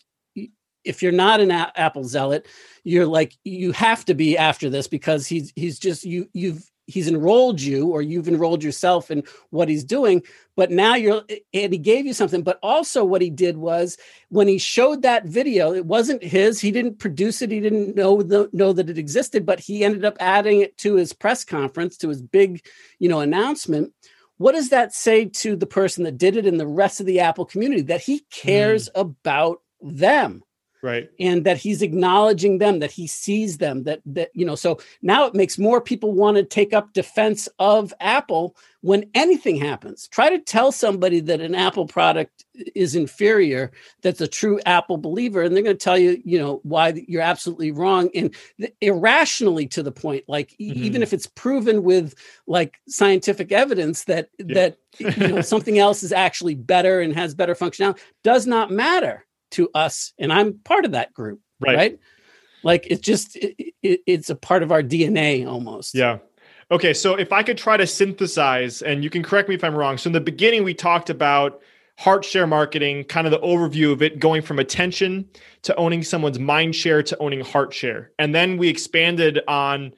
if you're not an a- Apple zealot, you're like, you have to be after this, because he's, he's just, you, you've, he's enrolled you, or you've enrolled yourself in what he's doing, but now you're, and he gave you something. But also what he did was when he showed that video, it wasn't his, he didn't produce it. He didn't know the, know that it existed, but he ended up adding it to his press conference, to his big, you know, announcement. What does that say to the person that did it and the rest of the Apple community? That he cares mm. about them. Right. And that he's acknowledging them, that he sees them, that, that, you know, so now it makes more people want to take up defense of Apple when anything happens. Try to tell somebody that an Apple product is inferior, that's a true Apple believer, and they're going to tell you, you know, why you're absolutely wrong, and irrationally, to the point, like mm-hmm. even if it's proven with like scientific evidence that, yeah. that you know, something else is actually better and has better functionality, does not matter to us. And I'm part of that group, right? right? Like it's just, it, it, it's a part of our D N A almost. Yeah. Okay. So if I could try to synthesize, and you can correct me if I'm wrong. So in the beginning, we talked about heart share marketing, kind of the overview of it, going from attention to owning someone's mind share to owning heart share. And then we expanded on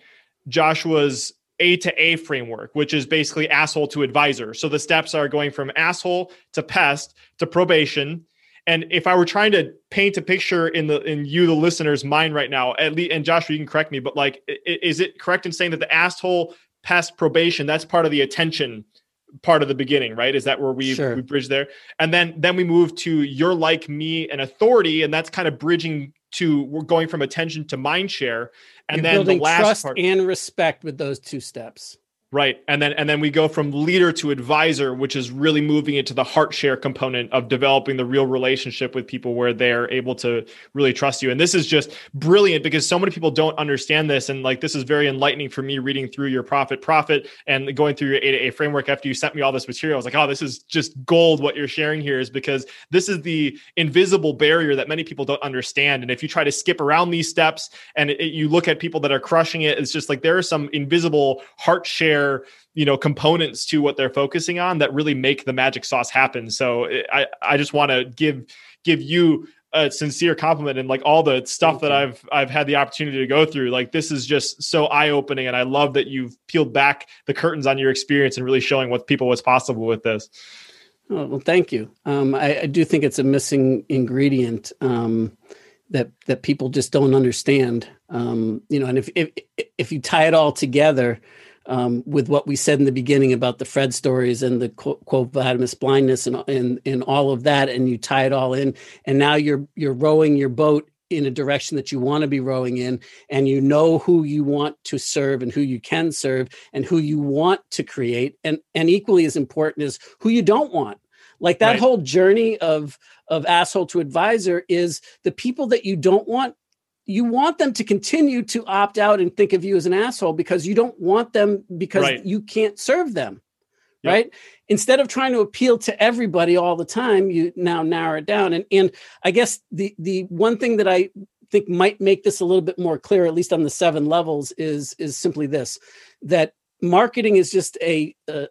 Joshua's A to A framework, which is basically asshole to advisor. So the steps are going from asshole to pest to probation. And if I were trying to paint a picture in the in you, the listener's mind right now, at least, and Joshua, you can correct me, but like, is it correct in saying that the asshole past probation, that's part of the attention part of the beginning, right? Is that where we, sure. we bridge there? And then then we move to you're like me and authority, and that's kind of bridging to, we're going from attention to mind share. And you're then building the last trust part, and respect with those two steps. Right. And then and then we go from leader to advisor, which is really moving into the heart share component of developing the real relationship with people where they're able to really trust you. And this is just brilliant because so many people don't understand this. And like, this is very enlightening for me reading through your profit profit and going through your A to A framework after you sent me all this material. I was like, oh, this is just gold. What you're sharing here is because this is the invisible barrier that many people don't understand. And if you try to skip around these steps and it, you look at people that are crushing it, it's just like there are some invisible heart share, you know, components to what they're focusing on that really make the magic sauce happen. So I, I just want to give, give you a sincere compliment, and like all the stuff that I've, I've had the opportunity to go through. Like, this is just so eye-opening. And I love that you've peeled back the curtains on your experience and really showing what people what's possible with this. Oh, well, thank you. Um, I, I do think it's a missing ingredient um, that, that people just don't understand. Um, you know, and if, if, if you tie it all together, Um, with what we said in the beginning about the Fred stories and the quo vadis blindness and, and and all of that, and you tie it all in, and now you're you're rowing your boat in a direction that you want to be rowing in, and you know who you want to serve and who you can serve and who you want to create, and and equally as important is who you don't want. Like that right. whole journey of of asshole to advisor is the people that you don't want. You want them to continue to opt out and think of you as an asshole because you don't want them, because right. you can't serve them, yep. right? Instead of trying to appeal to everybody all the time, you now narrow it down. And and I guess the the one thing that I think might make this a little bit more clear, at least on the seven levels, is is simply this, that marketing is just a a,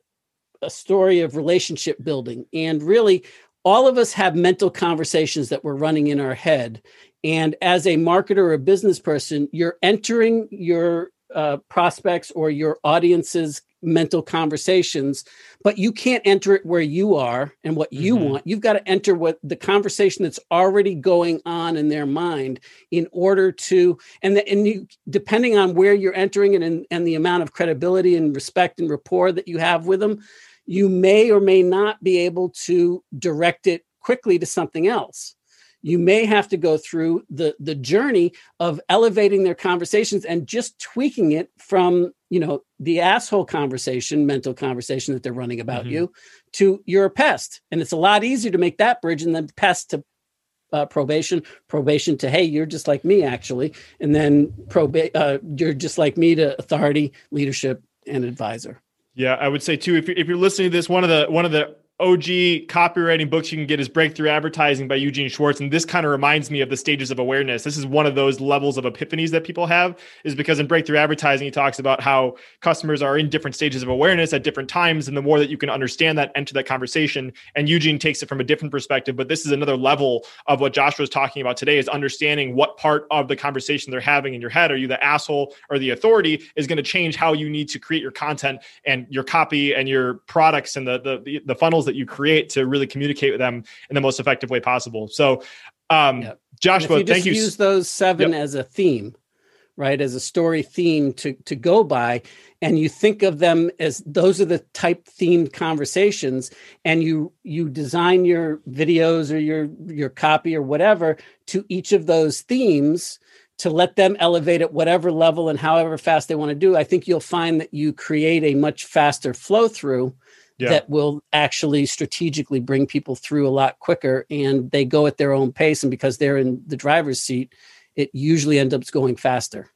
a story of relationship building. And really, all of us have mental conversations that we're running in our head. And as a marketer or a business person, you're entering your uh, prospects or your audience's mental conversations, but you can't enter it where you are and what you mm-hmm. want. You've got to enter what the conversation that's already going on in their mind in order to, and, the, and you, depending on where you're entering it and, and the amount of credibility and respect and rapport that you have with them, you may or may not be able to direct it quickly to something else. You may have to go through the, the journey of elevating their conversations and just tweaking it from, you know, the asshole conversation, mental conversation that they're running about mm-hmm. you, to you're a pest. And it's a lot easier to make that bridge and then pest to Uh, probation, probation to, hey, you're just like me, actually. And then probate, uh, you're just like me to authority, leadership, and advisor. Yeah, I would say too, if you're, if you're listening to this, one of the, one of the O G copywriting books you can get is Breakthrough Advertising by Eugene Schwartz. And this kind of reminds me of the stages of awareness. This is one of those levels of epiphanies that people have, is because in Breakthrough Advertising, he talks about how customers are in different stages of awareness at different times. And the more that you can understand that, enter that conversation. And Eugene takes it from a different perspective. But this is another level of what Joshua is talking about today, is understanding what part of the conversation they're having in your head, are you the asshole or the authority, is going to change how you need to create your content and your copy and your products and the, the, the funnels that you create to really communicate with them in the most effective way possible. So, um, yep. Joshua, and if you thank just you. Use those seven yep. as a theme, right? As a story theme to, to go by. And you think of them as those are the type themed conversations, and you, you design your videos or your, your copy or whatever to each of those themes to let them elevate at whatever level and however fast they want to do. I think you'll find that you create a much faster flow through Yeah. that will actually strategically bring people through a lot quicker, and they go at their own pace. And because they're in the driver's seat, it usually ends up going faster.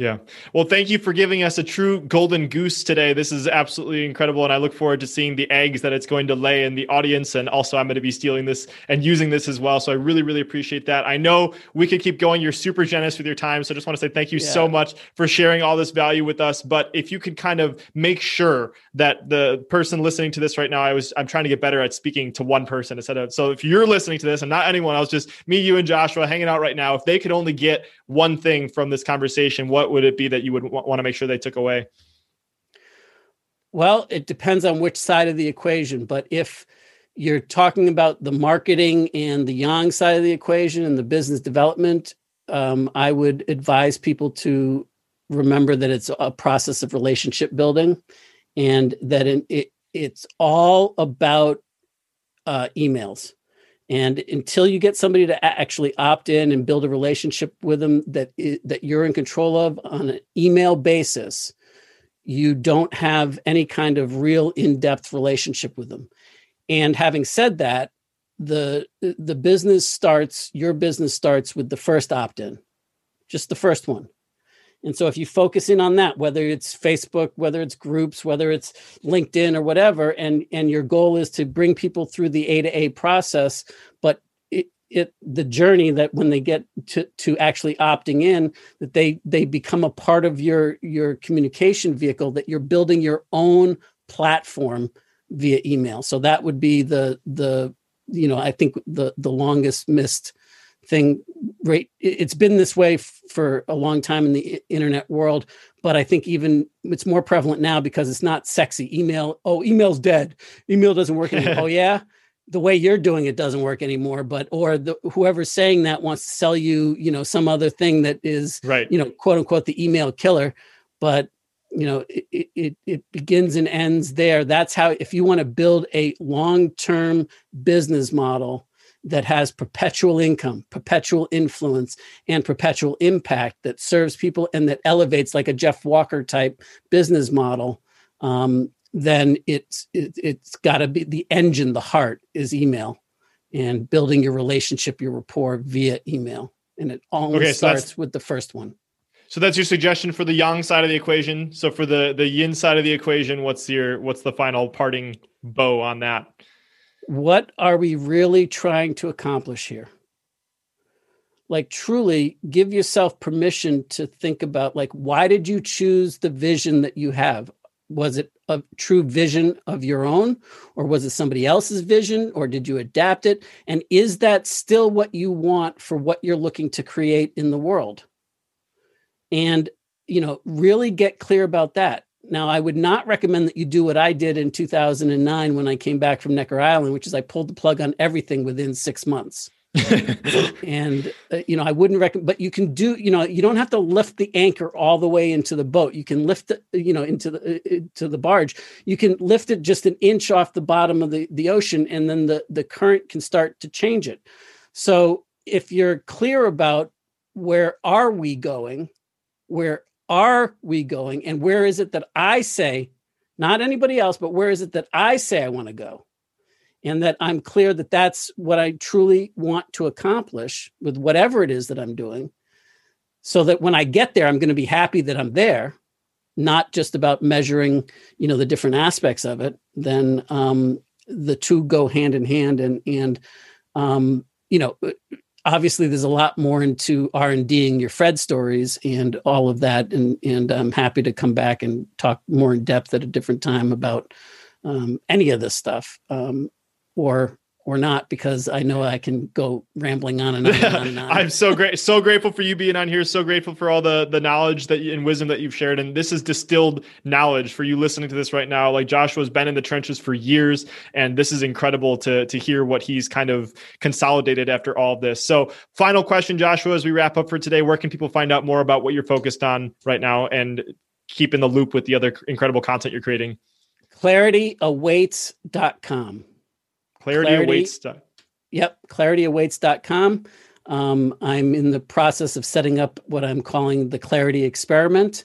Yeah. Well, thank you for giving us a true golden goose today. This is absolutely incredible. And I look forward to seeing the eggs that it's going to lay in the audience. And also I'm going to be stealing this and using this as well. So I really, really appreciate that. I know we could keep going. You're super generous with your time. So I just want to say thank you yeah. so much for sharing all this value with us. But if you could kind of make sure that the person listening to this right now, I was, I'm trying to get better at speaking to one person instead of, so if you're listening to this and not anyone else, just me, you, and Joshua hanging out right now, if they could only get one thing from this conversation, what would it be that you would want to make sure they took away? Well, it depends on which side of the equation, but if you're talking about the marketing and the Yang side of the equation and the business development, um, I would advise people to remember that it's a process of relationship building, and that it, it it's all about uh, emails. And until you get somebody to actually opt in and build a relationship with them that is, that you're in control of on an email basis, you don't have any kind of real in-depth relationship with them. And having said that, the the business starts, your business starts with the first opt-in, just the first one. And so if you focus in on that, whether it's Facebook, whether it's groups, whether it's LinkedIn or whatever, and, and your goal is to bring people through the A to A process, but it, it the journey that when they get to, to actually opting in, that they they become a part of your, your communication vehicle, that you're building your own platform via email. So that would be the the you know, I think the the longest missed thing, right? It's been this way f- for a long time in the internet world, but I think even it's more prevalent now because it's not sexy. Email, oh, email's dead. Email doesn't work anymore. Oh yeah, the way you're doing it doesn't work anymore. But or the, whoever's saying that wants to sell you, you know, some other thing that is, right. you know, quote unquote, the email killer. But you know, it it it begins and ends there. That's how, if you want to build a long-term business model that has perpetual income, perpetual influence, and perpetual impact that serves people and that elevates like a Jeff Walker type business model, um, then it's, it, it's got to be the engine, the heart is email and building your relationship, your rapport via email. And it always okay, so starts with the first one. So that's your suggestion for the yang side of the equation. So for the, the yin side of the equation, what's your, what's the final parting bow on that? What are we really trying to accomplish here? Like, truly give yourself permission to think about, like, why did you choose the vision that you have? Was it a true vision of your own, or was it somebody else's vision, or did you adapt it? And is that still what you want for what you're looking to create in the world? And, you know, really get clear about that. Now, I would not recommend that you do what I did in two thousand nine when I came back from Necker Island, which is I pulled the plug on everything within six months. and, uh, you know, I wouldn't recommend, but you can do, you know, you don't have to lift the anchor all the way into the boat. You can lift it, you know, into the, uh, to the barge. You can lift it just an inch off the bottom of the, the ocean, and then the, the current can start to change it. So if you're clear about where are we going, where are we going? And where is it that I say, not anybody else, but where is it that I say I want to go? and that I'm clear that that's what I truly want to accomplish with whatever it is that I'm doing, so that when I get there, I'm going to be happy that I'm there, not just about measuring, you know, the different aspects of it. Then um, the two go hand in hand. And, and um, you know, obviously there's a lot more into R and D-ing your Fred stories and all of that. And, and I'm happy to come back and talk more in depth at a different time about um, any of this stuff. Um, or or not, because I know I can go rambling on and on and on and on. I'm so great, so grateful for you being on here. So grateful for all the the knowledge that you, and wisdom that you've shared. And this is distilled knowledge for you listening to this right now. Like, Joshua's been in the trenches for years, and this is incredible to to hear what he's kind of consolidated after all of this. So, final question, Joshua, as we wrap up for today, where can people find out more about what you're focused on right now and keep in the loop with the other incredible content you're creating? clarity awaits dot com. Clarity, Clarity Awaits. Yep, clarity awaits dot com. Um, I'm in the process of setting up what I'm calling the Clarity Experiment.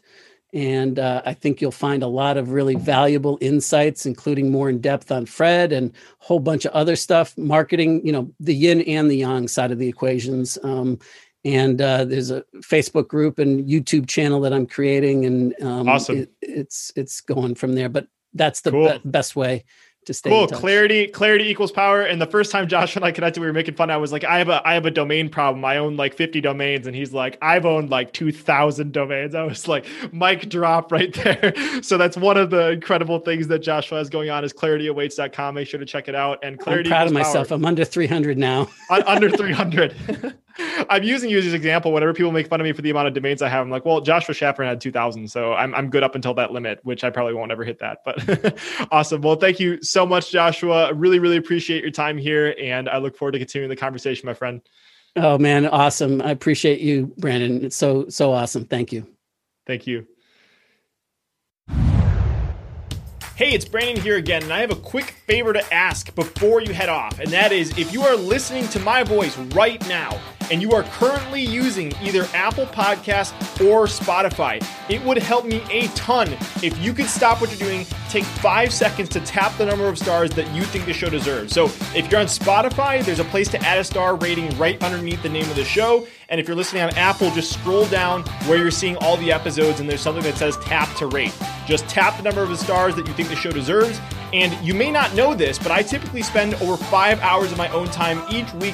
And uh, I think you'll find a lot of really valuable insights, including more in depth on Fred and a whole bunch of other stuff, marketing, you know, the yin and the yang side of the equations. Um, and uh, there's a Facebook group and YouTube channel that I'm creating. And um, awesome. it, it's, it's going from there. But that's the cool. be- best way. To stay cool. Clarity, clarity equals power. And the first time Joshua and I connected, we were making fun. I was like, I have a, I have a domain problem. I own like fifty domains. And he's like, I've owned like two thousand domains. I was like, mic drop right there. So that's one of the incredible things that Joshua has going on is clarity awaits dot com. Make sure to check it out. And clarity. I'm proud of myself. Power. I'm under three hundred now. Under three hundred. I'm using you as an example. Whenever people make fun of me for the amount of domains I have, I'm like, well, Joshua Shafran had two thousand. So I'm I'm good up until that limit, which I probably won't ever hit that. But awesome. Well, thank you so much, Joshua. I really, really appreciate your time here. And I look forward to continuing the conversation, my friend. Oh, man. Awesome. I appreciate you, Brandon. It's so, so awesome. Thank you. Thank you. Hey, it's Brandon here again, and I have a quick favor to ask before you head off, and that is if you are listening to my voice right now and you are currently using either Apple Podcasts or Spotify, it would help me a ton if you could stop what you're doing, take five seconds to tap the number of stars that you think the show deserves. So if you're on Spotify, there's a place to add a star rating right underneath the name of the show. And if you're listening on Apple, just scroll down where you're seeing all the episodes, and there's something that says tap to rate. Just tap the number of the stars that you think the show deserves. And you may not know this, but I typically spend over five hours of my own time each week